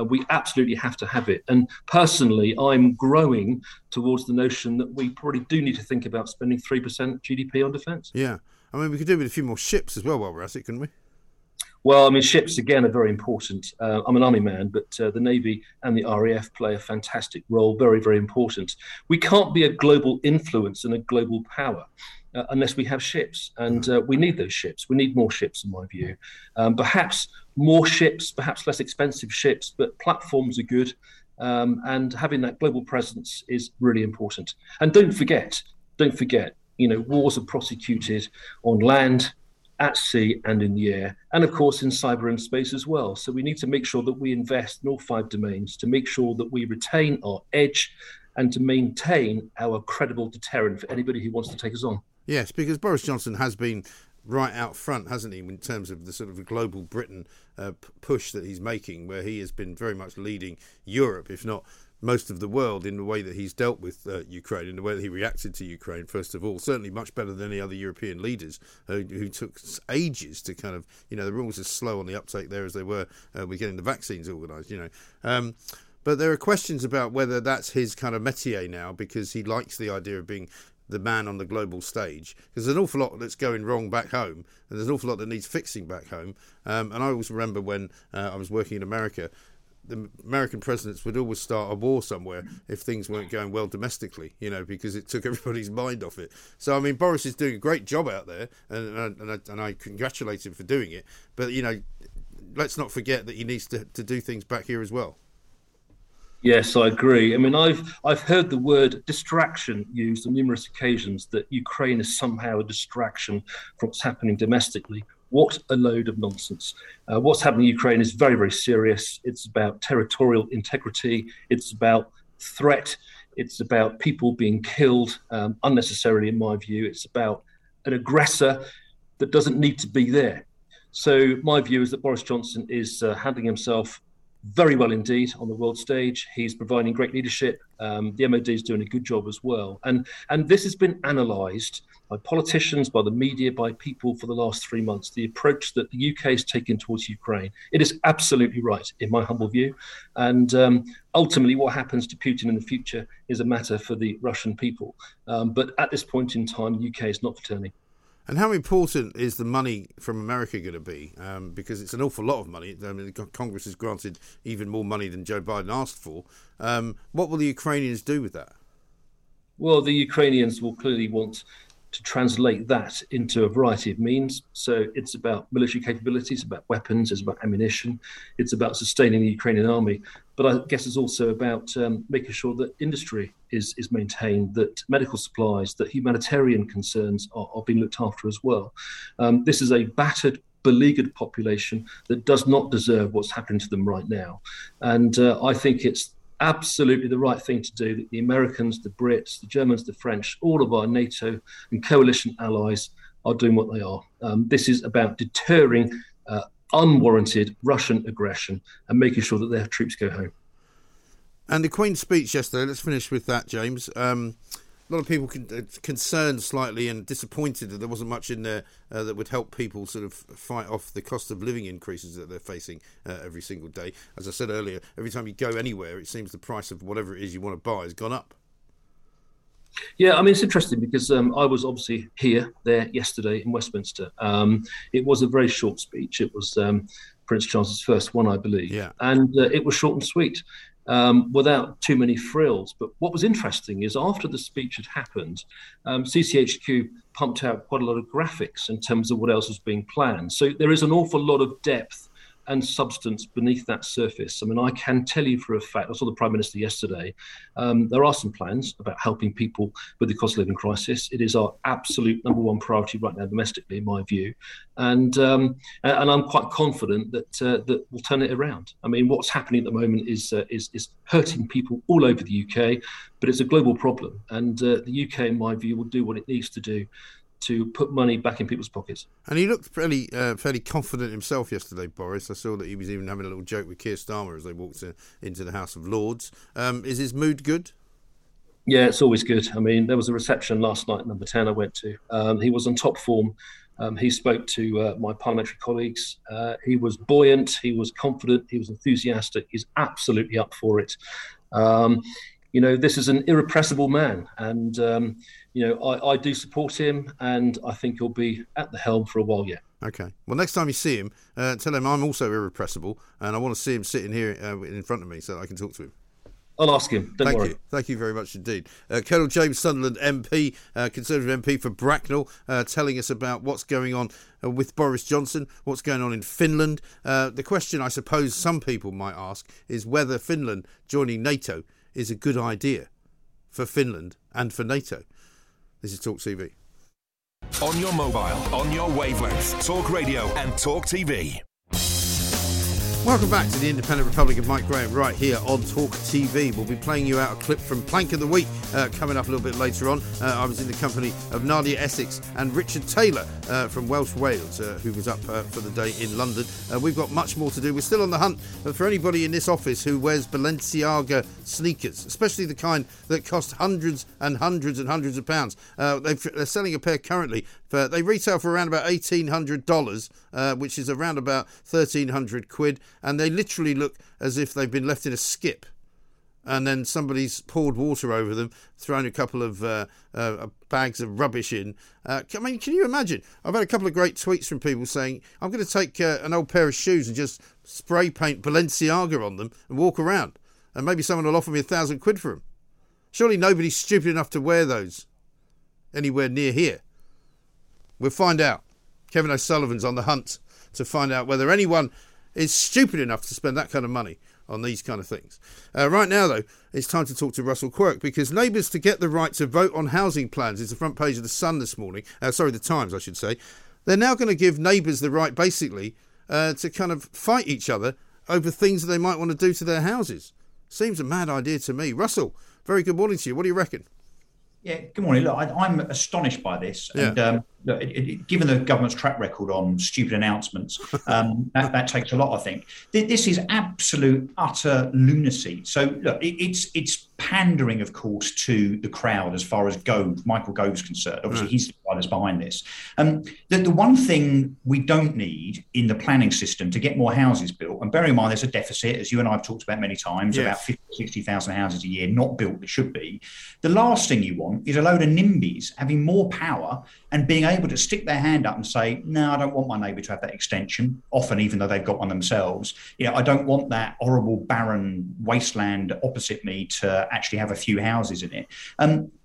We absolutely have to have it. And personally, I'm growing towards the notion that we probably do need to think about spending 3% GDP on defence. Yeah. I mean, we could do with a few more ships as well while we're at it, couldn't we? Well, I mean, ships, again, are very important. I'm an army man, but the Navy and the RAF play a fantastic role, very, very important. We can't be a global influence and a global power unless we have ships, and we need those ships. We need more ships, in my view. Perhaps more ships, perhaps less expensive ships, but platforms are good, and having that global presence is really important. And don't forget, you know, wars are prosecuted on land, at sea and in the air, and of course in cyber and space as well. So we need to make sure that we invest in all five domains to make sure that we retain our edge and to maintain our credible deterrent for anybody who wants to take us on. Yes, because Boris Johnson has been right out front, hasn't he, in terms of the sort of global Britain push that he's making, where he has been very much leading Europe, if not most of the world, in the way that he's dealt with Ukraine, in the way that he reacted to Ukraine, first of all, certainly much better than any other European leaders who took ages to kind of, you know, the rules are slow on the uptake there as they were with getting the vaccines organised, you know. But there are questions about whether that's his kind of métier now, because he likes the idea of being the man on the global stage, because there's an awful lot that's going wrong back home, and there's an awful lot that needs fixing back home. And I always remember when I was working in America, the American presidents would always start a war somewhere if things weren't going well domestically, you know, because it took everybody's mind off it. So, I mean, Boris is doing a great job out there, and I congratulate him for doing it. But, you know, let's not forget that he needs to do things back here as well. Yes, I agree. I mean, I've heard the word distraction used on numerous occasions, that Ukraine is somehow a distraction from what's happening domestically. What a load of nonsense. What's happening in Ukraine is very, very serious. It's about territorial integrity. It's about threat. It's about people being killed unnecessarily, in my view. It's about an aggressor that doesn't need to be there. So my view is that Boris Johnson is handling himself very well indeed on the world stage. He's providing great leadership. The MOD is doing a good job as well. And this has been analysed by politicians, by the media, by people for the last 3 months, the approach that the UK has taken towards Ukraine. It is absolutely right, in my humble view. And ultimately, what happens to Putin in the future is a matter for the Russian people. But at this point in time, the UK is not returning. And how important is the money from America going to be? Because it's an awful lot of money. I mean, Congress has granted even more money than Joe Biden asked for. What will the Ukrainians do with that? Well, the Ukrainians will clearly want to translate that into a variety of means. So it's about military capabilities, about weapons, it's about ammunition, it's about sustaining the Ukrainian army. But I guess it's also about making sure that industry is maintained, that medical supplies, that humanitarian concerns are being looked after as well. This is a battered, beleaguered population that does not deserve what's happening to them right now. And I think it's absolutely the right thing to do that the Americans, the Brits, the Germans, the French, all of our NATO and coalition allies are doing what they are. This is about deterring unwarranted Russian aggression and making sure that their troops go home. And the Queen's speech yesterday, let's finish with that, James. A lot of people concerned slightly and disappointed that there wasn't much in there that would help people sort of fight off the cost of living increases that they're facing every single day. As I said earlier, every time you go anywhere, it seems the price of whatever it is you want to buy has gone up. Yeah, I mean, it's interesting because I was obviously there yesterday in Westminster. It was a very short speech. It was Prince Charles' first one, I believe. Yeah. And it was short and sweet. Without too many frills. But what was interesting is after the speech had happened, CCHQ pumped out quite a lot of graphics in terms of what else was being planned. So there is an awful lot of depth and substance beneath that surface. I mean, I can tell you for a fact, I saw the Prime Minister yesterday, there are some plans about helping people with the cost of living crisis. It is our absolute number one priority right now domestically, in my view. And I'm quite confident that we'll turn it around. I mean, what's happening at the moment is hurting people all over the UK, but it's a global problem. And the UK, in my view, will do what it needs to do to put money back in people's pockets. And he looked fairly confident himself yesterday, Boris. I saw that he was even having a little joke with Keir Starmer as they walked into the House of Lords. Is his mood good? Yeah, it's always good. I mean, there was a reception last night at number 10 I went to. He was on top form. He spoke to my parliamentary colleagues. He was buoyant, he was confident, he was enthusiastic. He's absolutely up for it. You know, this is an irrepressible man, and, I do support him, and I think he'll be at the helm for a while yet. Okay. Well, next time you see him, tell him I'm also irrepressible, and I want to see him sitting here in front of me so that I can talk to him. I'll ask him. Don't worry. Thank you. Thank you very much indeed. Colonel James Sunderland, MP, Conservative MP for Bracknell, telling us about what's going on with Boris Johnson, what's going on in Finland. The question I suppose some people might ask is whether Finland joining NATO is a good idea for Finland and for NATO. This is Talk TV. On your mobile, on your wavelength, Talk Radio and Talk TV. Welcome back to the Independent Republic of Mike Graham right here on Talk TV. We'll be playing you out a clip from Plank of the Week coming up a little bit later on. I was in the company of Nadia Essex and Richard Taylor from Welsh Wales who was up for the day in London. We've got much more to do. We're still on the hunt for anybody in this office who wears Balenciaga sneakers, especially the kind that cost hundreds and hundreds and hundreds of pounds. They're selling a pair currently. They retail for around about $1,800, which is around about 1,300 quid. And they literally look as if they've been left in a skip and then somebody's poured water over them, thrown a couple of bags of rubbish in. I mean, can you imagine? I've had a couple of great tweets from people saying, I'm going to take an old pair of shoes and just spray paint Balenciaga on them and walk around. And maybe someone will offer me 1,000 quid for them. Surely nobody's stupid enough to wear those anywhere near here. We'll find out. Kevin O'Sullivan's on the hunt to find out whether anyone is stupid enough to spend that kind of money on these kind of things. Right now, though, it's time to talk to Russell Quirk, because Labour's to get the right to vote on housing plans is the front page of the Sun this morning. The Times, I should say. They're now going to give neighbours the right, basically, to kind of fight each other over things that they might want to do to their houses. Seems a mad idea to me. Russell, very good morning to you. What do you reckon? Yeah, good morning. Look, I'm astonished by this. Yeah. And look, given the government's track record on stupid announcements, that takes a lot, I think. This is absolute, utter lunacy. So, look, it's pandering, of course, to the crowd as far as Gove, Michael Gove's concerned. Obviously, he's the one that's behind this. The one thing we don't need in the planning system to get more houses built, and bear in mind there's a deficit, as you and I have talked about many times, about 50,000, 60,000 houses a year not built that should be. The last thing you want is a load of NIMBYs having more power and being able to stick their hand up and say, no, I don't want my neighbour to have that extension, often even though they've got one themselves. You know, I don't want that horrible barren wasteland opposite me to actually have a few houses in it.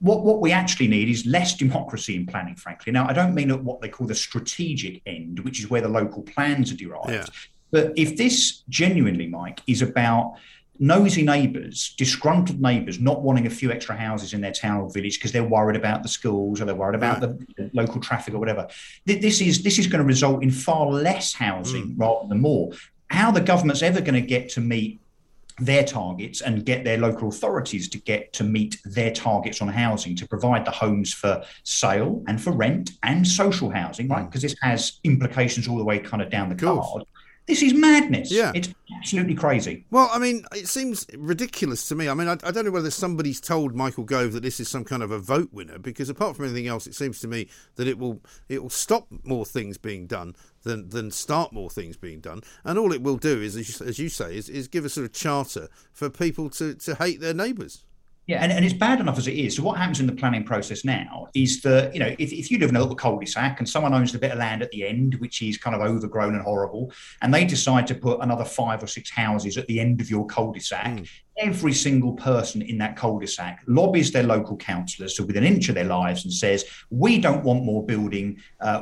What we actually need is less democracy in planning, frankly. Now, I don't mean at what they call the strategic end, which is where the local plans are derived. Yeah. But if this genuinely, Mike, is about nosy neighbours, disgruntled neighbours not wanting a few extra houses in their town or village because they're worried about the schools or they're worried about the local traffic or whatever. This is going to result in far less housing rather than more. How the government's ever going to get to meet their targets and get their local authorities to get to meet their targets on housing, to provide the homes for sale and for rent and social housing, right? Because this has implications all the way kind of down the card. This is madness. Yeah. It's absolutely crazy. Well, I mean, it seems ridiculous to me. I mean, I don't know whether somebody's told Michael Gove that this is some kind of a vote winner, because apart from anything else, it seems to me that it will stop more things being done than start more things being done. And all it will do is, as you say, is give a sort of charter for people to hate their neighbours. Yeah, and it's bad enough as it is. So what happens in the planning process now is that, you know, if you live in a little cul-de-sac and someone owns a bit of land at the end, which is kind of overgrown and horrible, and they decide to put another 5 or 6 houses at the end of your cul-de-sac, every single person in that cul-de-sac lobbies their local councillors to within an inch of their lives and says, we don't want more building,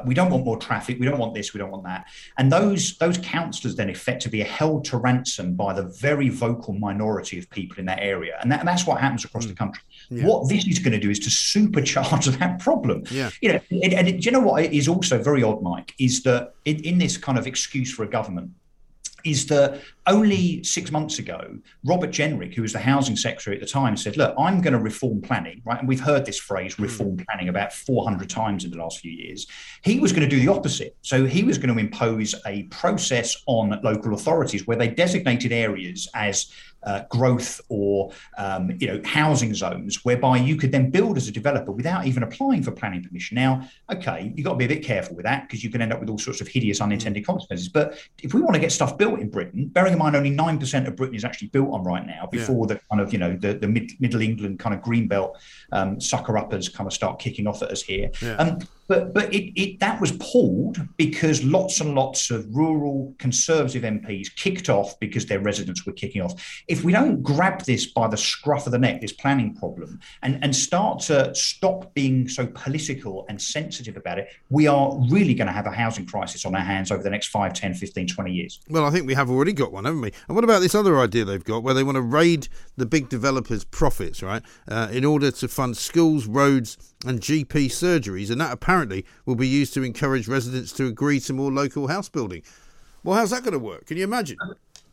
we don't want more traffic, we don't want this, we don't want that. And those councillors then effectively are held to ransom by the very vocal minority of people in that area. And that's what happens across the country. Yeah. What this is going to do is to supercharge that problem. Yeah. You know, and do you know what is also very odd, Mike, is that in this kind of excuse for a government, is that only 6 months ago, Robert Jenrick, who was the housing secretary at the time, said, look, I'm going to reform planning, right? And we've heard this phrase, reform planning, about 400 times in the last few years. He was going to do the opposite. So he was going to impose a process on local authorities where they designated areas as growth or housing zones, whereby you could then build as a developer without even applying for planning permission. Now, okay, you've got to be a bit careful with that because you can end up with all sorts of hideous unintended consequences. But if we want to get stuff built in Britain, bearing in mind only 9% of Britain is actually built on right now before the kind of, you know, the Middle England kind of greenbelt sucker uppers kind of start kicking off at us here. But that was pulled because lots and lots of rural Conservative MPs kicked off because their residents were kicking off. If we don't grab this by the scruff of the neck, this planning problem, and start to stop being so political and sensitive about it, we are really going to have a housing crisis on our hands over the next 5, 10, 15, 20 years. Well, I think we have already got one, haven't we? And what about this other idea they've got where they want to raid the big developers' profits, right, in order to fund schools, roads and GP surgeries, and that apparently will be used to encourage residents to agree to more local house building. Well, how's that going to work? Can you imagine?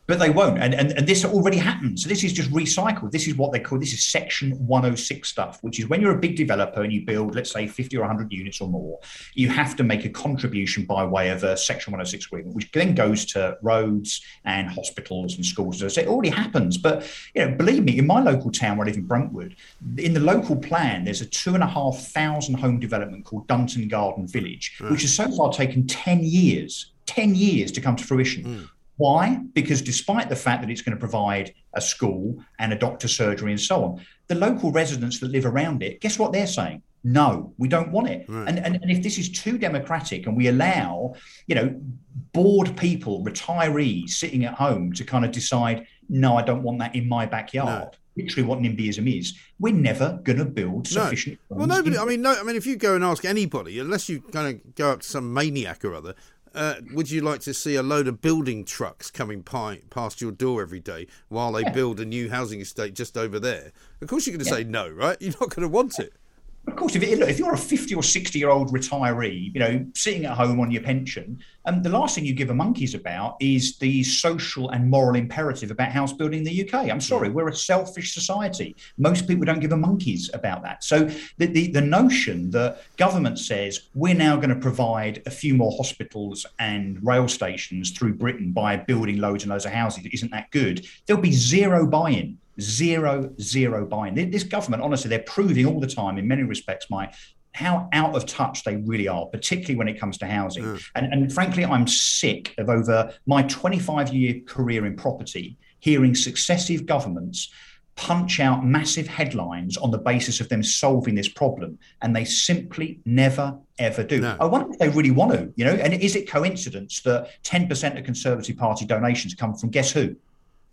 But they won't, and this already happens. So this is just recycled. This is what they call, this is Section 106 stuff, which is when you're a big developer and you build, let's say, 50 or 100 units or more, you have to make a contribution by way of a Section 106 agreement, which then goes to roads and hospitals and schools. So it already happens. But, you know, believe me, in my local town where I live in Bruntwood, in the local plan, there's a 2,500 home development called Dunton Garden Village, which has so far taken 10 years to come to fruition. Why? Because despite the fact that it's going to provide a school and a doctor surgery and so on, the local residents that live around it, guess what they're saying? No, we don't want it. Right. And if this is too democratic and we allow, you know, bored people, retirees sitting at home to kind of decide, no, I don't want that in my backyard. No. Literally what NIMBYism is, we're never going to build sufficient... No. Well, nobody, I mean, if you go and ask anybody, unless you kind of go up to some maniac or other... would you like to see a load of building trucks coming past your door every day while they build a new housing estate just over there? Of course you're going to say no, right? You're not going to want it. Of course, if you're a 50 or 60-year-old retiree, you know, sitting at home on your pension, the last thing you give a monkey's about is the social and moral imperative about house building in the UK. I'm sorry, we're a selfish society. Most people don't give a monkey's about that. So the notion that government says we're now going to provide a few more hospitals and rail stations through Britain by building loads and loads of houses isn't that good. There'll be zero buy-in. Zero buy-in. This government, honestly, they're proving all the time in many respects, Mike, how out of touch they really are, particularly when it comes to housing. And frankly, I'm sick of over my 25-year career in property hearing successive governments punch out massive headlines on the basis of them solving this problem, and they simply never ever do. No. I wonder if they really want to, you know, and is it coincidence that 10% of Conservative Party donations come from guess who?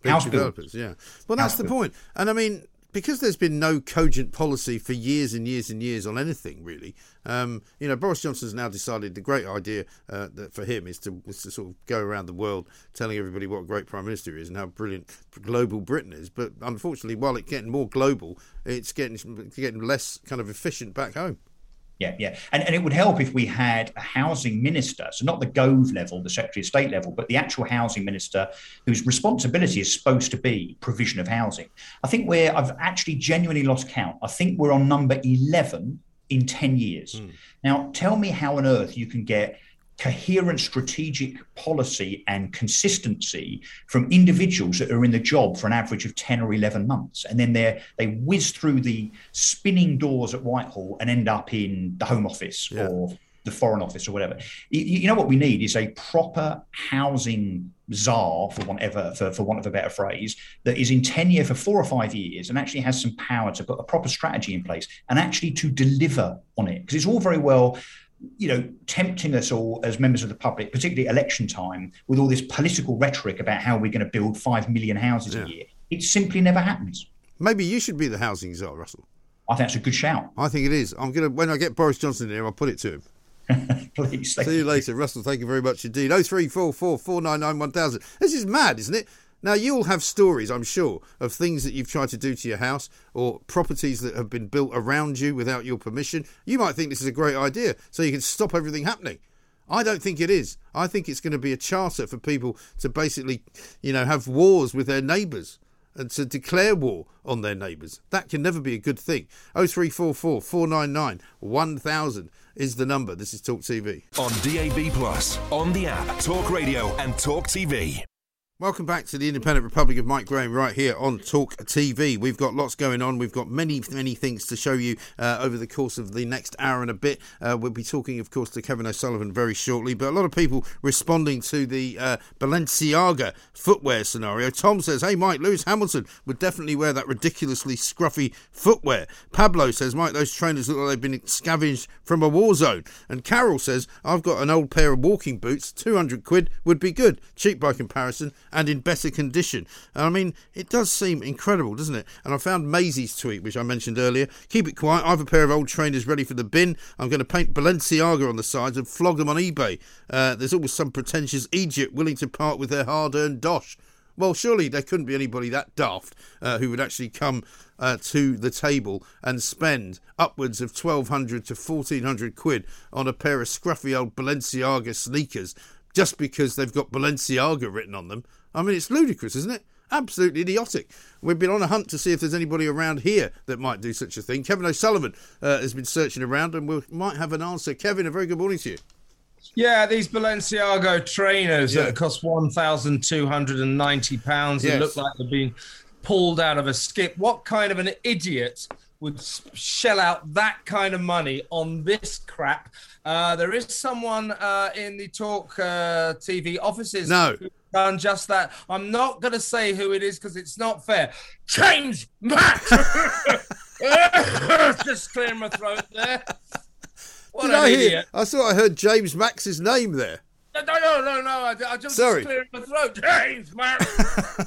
House developers, yeah. Well, that's the point. And I mean, because there's been no cogent policy for years and years and years on anything, really, you know, Boris Johnson's now decided the great idea that for him is to sort of go around the world telling everybody what a great Prime Minister is and how brilliant global Britain is. But unfortunately, while it's getting more global, it's getting less kind of efficient back home. Yeah. And it would help if we had a housing minister, so not the Gove level, the Secretary of State level, but the actual housing minister whose responsibility is supposed to be provision of housing. I think I've actually genuinely lost count. I think we're on number 11 in 10 years. Now, tell me how on earth you can get coherent strategic policy and consistency from individuals that are in the job for an average of 10 or 11 months. And then they whiz through the spinning doors at Whitehall and end up in the Home Office or the Foreign Office or whatever. You know what we need is a proper housing czar, for want of a better phrase, that is in tenure for 4 or 5 years and actually has some power to put a proper strategy in place and actually to deliver on it. Because it's all very well... you know, tempting us all as members of the public, particularly election time, with all this political rhetoric about how we're going to build 5 million houses a year. It simply never happens. Maybe you should be the housing czar, Russell. I think that's a good shout. I think it is. When I get Boris Johnson in here, I'll put it to him. Please. See you later, Russell. Thank you very much indeed. 0344 499 1000. This is mad, isn't it? Now, you'll have stories, I'm sure, of things that you've tried to do to your house or properties that have been built around you without your permission. You might think this is a great idea, so you can stop everything happening. I don't think it is. I think it's going to be a charter for people to basically, you know, have wars with their neighbours and to declare war on their neighbours. That can never be a good thing. 0344 499 1000 is the number. This is Talk TV. On DAB Plus, on the app, Talk Radio and Talk TV. Welcome back to the Independent Republic of Mike Graham right here on Talk TV. We've got lots going on. We've got many, many things to show you over the course of the next hour and a bit. We'll be talking, of course, to Kevin O'Sullivan very shortly, but a lot of people responding to the Balenciaga footwear scenario. Tom says, hey, Mike, Lewis Hamilton would definitely wear that ridiculously scruffy footwear. Pablo says, Mike, those trainers look like they've been scavenged from a war zone. And Carol says, I've got an old pair of walking boots, 200 quid would be good. Cheap by comparison. And in better condition. I mean, it does seem incredible, doesn't it? And I found Maisie's tweet, which I mentioned earlier. Keep it quiet. I have a pair of old trainers ready for the bin. I'm going to paint Balenciaga on the sides and flog them on eBay. There's always some pretentious Egypt willing to part with their hard-earned dosh. Well, surely there couldn't be anybody that daft who would actually come to the table and spend upwards of 1,200 to 1,400 quid on a pair of scruffy old Balenciaga sneakers just because they've got Balenciaga written on them. I mean, it's ludicrous, isn't it? Absolutely idiotic. We've been on a hunt to see if there's anybody around here that might do such a thing. Kevin O'Sullivan has been searching around and we might have an answer. Kevin, a very good morning to you. Yeah, these Balenciaga trainers that cost £1,290 and look like they've been pulled out of a skip. What kind of an idiot would shell out that kind of money on this crap? There is someone in the Talk TV offices who's done just that. I'm not going to say who it is because it's not fair. Change that! Just clearing my throat there. What an idiot. I thought I heard James Max's name there. No. I just clearing my throat. James Max!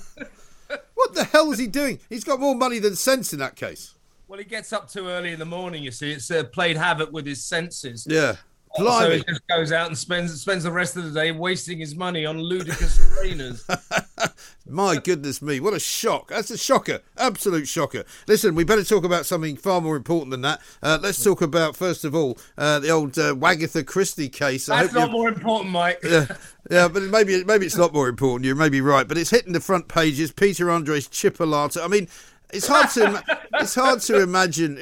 What the hell is he doing? He's got more money than sense in that case. Well, he gets up too early in the morning, you see. It's played havoc with his senses. Yeah. So he just goes out and spends the rest of the day wasting his money on ludicrous trainers. My goodness me, what a shock. That's a shocker, absolute shocker. Listen, we better talk about something far more important than that. Let's talk about, first of all, the old Wagatha Christie case. That's not more important, Mike. Yeah, but maybe it's not more important. You may be right, but it's hitting the front pages. Peter Andre's Chipolata. I mean... It's hard to imagine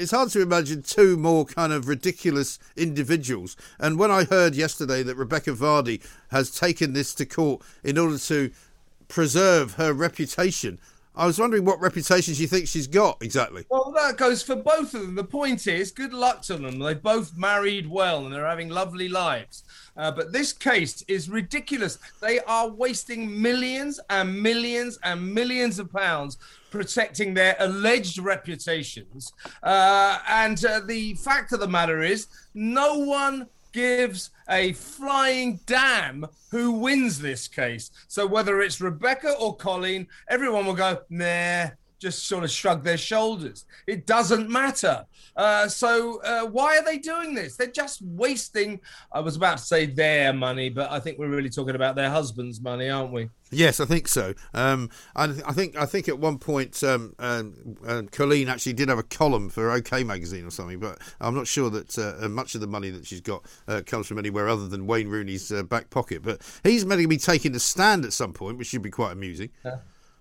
two more kind of ridiculous individuals. And when I heard yesterday that Rebecca Vardy has taken this to court in order to preserve her reputation, I was wondering what reputation she thinks she's got exactly. Well, that goes for both of them. The point is, good luck to them. They both married well and they're having lovely lives. But this case is ridiculous. They are wasting millions and millions and millions of pounds protecting their alleged reputations. And the fact of the matter is, no one gives a flying damn who wins this case. So whether it's Rebecca or Colleen, everyone will go, nah, just sort of shrug their shoulders. It doesn't matter. So why are they doing this? They're just wasting, I was about to say their money, but I think we're really talking about their husband's money, aren't we? Yes, I think so. I think at one point Colleen actually did have a column for OK magazine or something, but I'm not sure that much of the money that she's got comes from anywhere other than Wayne Rooney's back pocket. But he's meant to be taking the stand at some point, which should be quite amusing.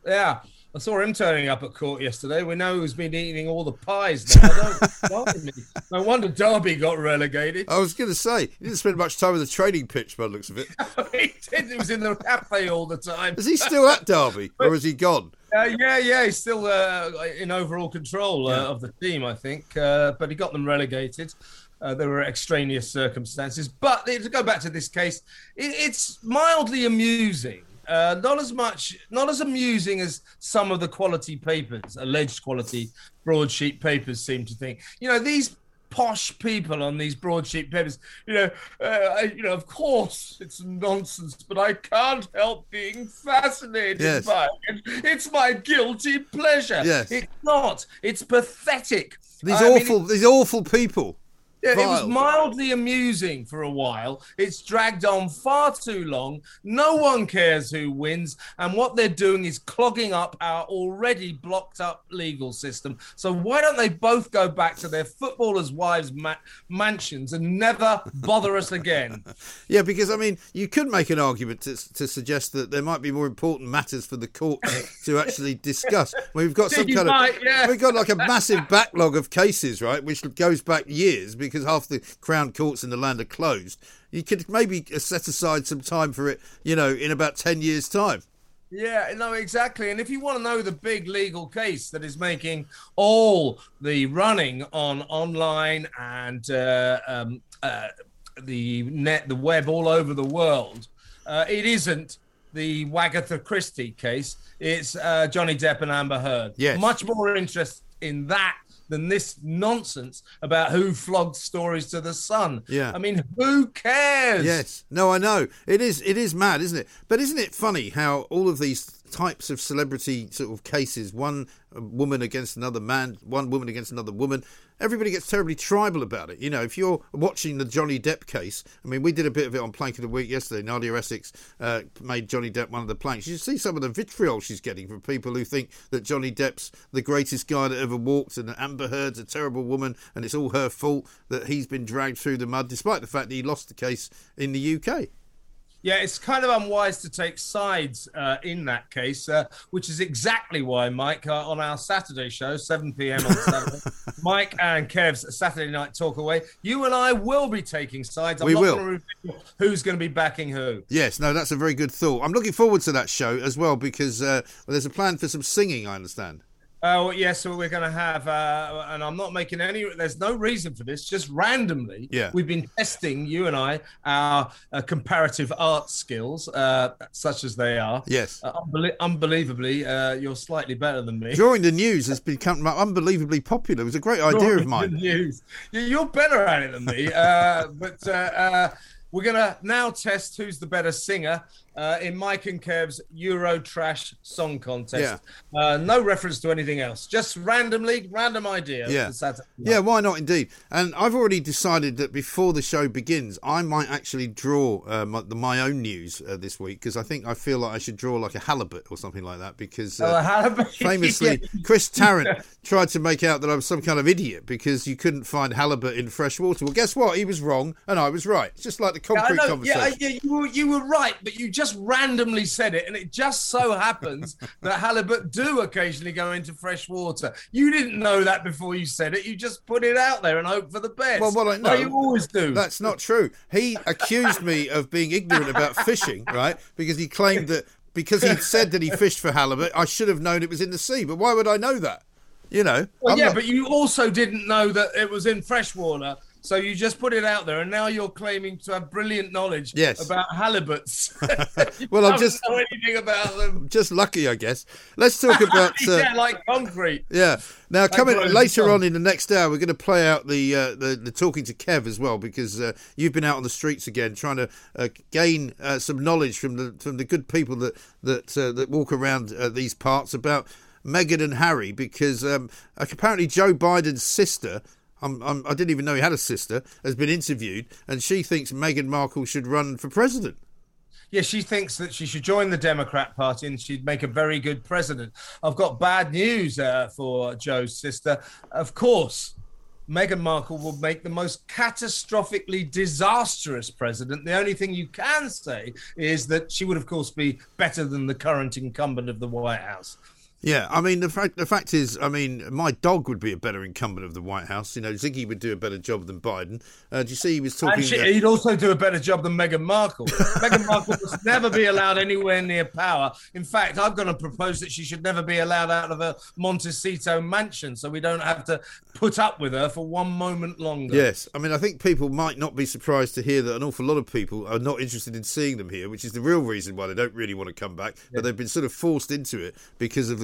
Yeah. I saw him turning up at court yesterday. We know who's been eating all the pies now. Don't me. No wonder Derby got relegated. I was going to say, he didn't spend much time on the training pitch by the looks of it. He did. He was in the cafe all the time. Is he still at Derby or is he gone? Yeah, he's still in overall control of the team, I think. But he got them relegated. There were extraneous circumstances. But to go back to this case, it's mildly amusing. Not as amusing as some of the quality papers, alleged quality broadsheet papers seem to think. You know, these posh people on these broadsheet papers, of course it's nonsense, but I can't help being fascinated by it. It's my guilty pleasure. Yes. It's not. It's pathetic. These awful people. Yeah, it was mildly amusing for a while. It's dragged on far too long. No one cares who wins. And what they're doing is clogging up our already blocked up legal system. So why don't they both go back to their footballers' wives' mansions and never bother us again? Yeah, because, I mean, you could make an argument to suggest that there might be more important matters for the court to actually discuss. We've got we've got like a massive backlog of cases, right, which goes back years because half the Crown courts in the land are closed. You could maybe set aside some time for it, you know, in about 10 years' time. Yeah, no, exactly. And if you want to know the big legal case that is making all the running on online and the web all over the world, it isn't the Wagatha Christie case. It's Johnny Depp and Amber Heard. Yes. Much more interest in that than this nonsense about who flogged stories to the Sun. Yeah. I mean, who cares? Yes. No, I know. It is mad, isn't it? But isn't it funny how all of these types of celebrity sort of cases, one woman against another man, one woman against another woman, everybody gets terribly tribal about it. You know, if you're watching the Johnny Depp case, I mean, we did a bit of it on Plank of the Week yesterday. Nadia Essex made Johnny Depp one of the planks. You see some of the vitriol she's getting from people who think that Johnny Depp's the greatest guy that ever walked and that Amber Heard's a terrible woman and it's all her fault that he's been dragged through the mud, despite the fact that he lost the case in the UK. Yeah, it's kind of unwise to take sides in that case, which is exactly why, Mike, on our Saturday show, 7 p.m. on Saturday, Mike and Kev's Saturday Night Talk Away, you and I will be taking sides. I'm not going to reveal who's going to be backing who. Yes, no, that's a very good thought. I'm looking forward to that show as well because there's a plan for some singing, I understand. So we're going to have, and I'm not making any, there's no reason for this, just randomly. Yeah. We've been testing, you and I, our comparative art skills, such as they are. Yes. Unbelievably, you're slightly better than me. Drawing the news has become unbelievably popular. It was a great idea of mine. News. You're better at it than me, but we're going to now test who's the better singer in Mike and Kev's Euro Trash Song Contest. Yeah. No reference to anything else. Just random idea. Yeah. Yeah, why not indeed? And I've already decided that before the show begins, I might actually draw my own news this week because I feel like I should draw like a halibut or something like that because famously Chris Tarrant tried to make out that I was some kind of idiot because you couldn't find halibut in fresh water. Well, guess what? He was wrong and I was right. It's just like the concrete conversation. Yeah, you were right, but you just randomly said it, and it just so happens that halibut do occasionally go into fresh water. You didn't know that before you said it. You just put it out there and hope for the best. Well, what I know, you always do. That's not true. He accused me of being ignorant about fishing, right? Because he claimed that because he'd said that he fished for halibut, I should have known it was in the sea. But why would I know that? You know. Well, but you also didn't know that it was in fresh water. So you just put it out there, and now you're claiming to have brilliant knowledge about halibuts. Well, I don't know anything about them. I'm just lucky, I guess. Let's talk about like concrete. Yeah. Now, coming later on in the next hour, we're going to play out the talking to Kev as well, because you've been out on the streets again, trying to gain some knowledge from the good people that walk around these parts about Meghan and Harry, because apparently Joe Biden's sister. I didn't even know he had a sister, has been interviewed, and she thinks Meghan Markle should run for president. Yeah, she thinks that she should join the Democrat Party and she'd make a very good president. I've got bad news for Joe's sister. Of course, Meghan Markle will make the most catastrophically disastrous president. The only thing you can say is that she would, of course, be better than the current incumbent of the White House. Yeah, I mean, the fact is, I mean, my dog would be a better incumbent of the White House. You know, Ziggy would do a better job than Biden. Do you see he was talking... he'd also do a better job than Meghan Markle. Meghan Markle must never be allowed anywhere near power. In fact, I'm going to propose that she should never be allowed out of her Montecito mansion so we don't have to put up with her for one moment longer. Yes, I mean, I think people might not be surprised to hear that an awful lot of people are not interested in seeing them here, which is the real reason why they don't really want to come back, but they've been sort of forced into it because of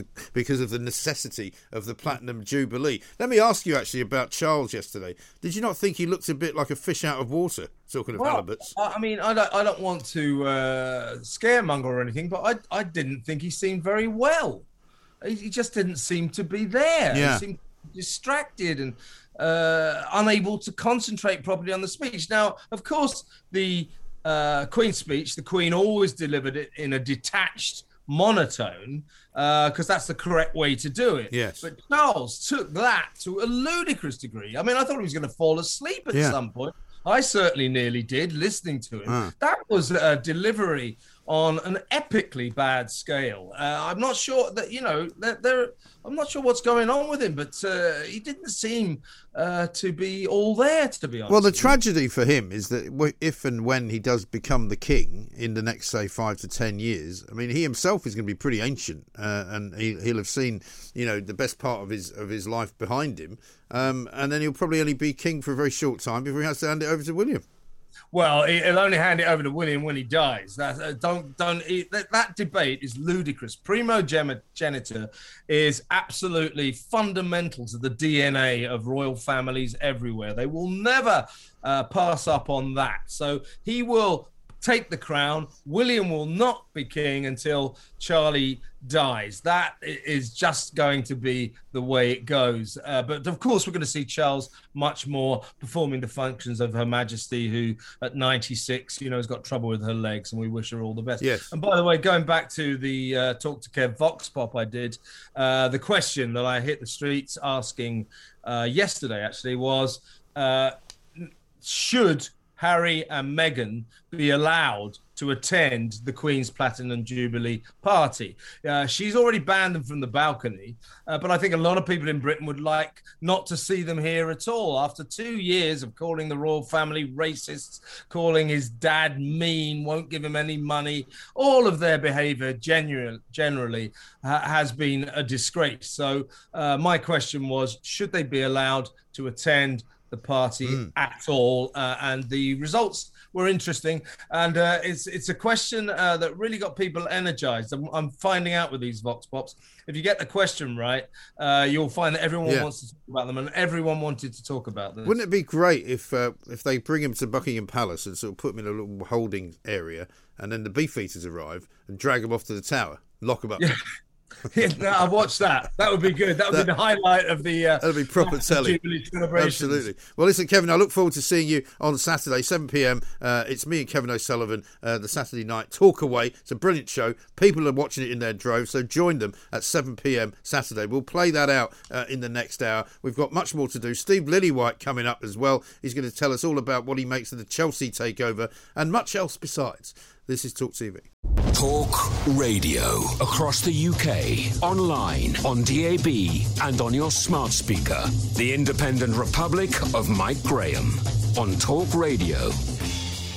the necessity of the Platinum Jubilee. Let me ask you actually about Charles yesterday. Did you not think he looked a bit like a fish out of water? Talking of halibuts. I mean, I don't want to scaremonger or anything, but I didn't think he seemed very well. He just didn't seem to be there. Yeah. He seemed distracted and unable to concentrate properly on the speech. Now, of course, the Queen's speech, the Queen always delivered it in a detached monotone, because that's the correct way to do it. Yes. But Charles took that to a ludicrous degree. I mean, I thought he was going to fall asleep at some point. I certainly nearly did listening to him. That was a delivery on an epically bad scale. I'm not sure that, you know, I'm not sure what's going on with him, but he didn't seem to be all there, to be honest. Well, the tragedy for him is that if and when he does become the king in the next, say, 5 to 10 years, I mean, he himself is going to be pretty ancient, and he'll have seen, you know, the best part of his life behind him, and then he'll probably only be king for a very short time before he has to hand it over to William. Well, he'll only hand it over to William when he dies. That debate is ludicrous. Primogeniture is absolutely fundamental to the DNA of royal families everywhere. They will never pass up on that. So he will take the crown. William will not be king until Charlie dies. That is just going to be the way it goes. But of course, we're going to see Charles much more performing the functions of Her Majesty, who at 96, you know, has got trouble with her legs, and we wish her all the best. Yes. And by the way, going back to the Talk to Kev Vox Pop I did, the question that I hit the streets asking yesterday actually was, should Harry and Meghan be allowed to attend the Queen's Platinum Jubilee party? She's already banned them from the balcony, but I think a lot of people in Britain would like not to see them here at all. After 2 years of calling the royal family racists, calling his dad mean, won't give him any money, all of their behaviour generally has been a disgrace. So my question was, should they be allowed to attend the party at all? And the results were interesting, and it's a question that really got people energized. I'm finding out with these Vox Pops, if you get the question right, you'll find that everyone wants to talk about them, and everyone wanted to talk about them. Wouldn't it be great if they bring him to Buckingham Palace and sort of put him in a little holding area, and then the Beefeaters arrive and drag him off to the tower, lock him up? Yeah. No, I've watched that. That would be good. That would be the highlight of the that'd be proper telly. Absolutely. Well, listen, Kevin, I look forward to seeing you on Saturday, 7 p.m. It's me and Kevin O'Sullivan, the Saturday night talk away. It's a brilliant show. People are watching it in their droves, so join them at 7 p.m. Saturday. We'll play that out in the next hour. We've got much more to do. Steve Lillywhite coming up as well. He's going to tell us all about what he makes of the Chelsea takeover and much else besides. This is Talk TV. Talk Radio. Across the UK, online, on DAB, and on your smart speaker. The Independent Republic of Mike Graham on Talk Radio.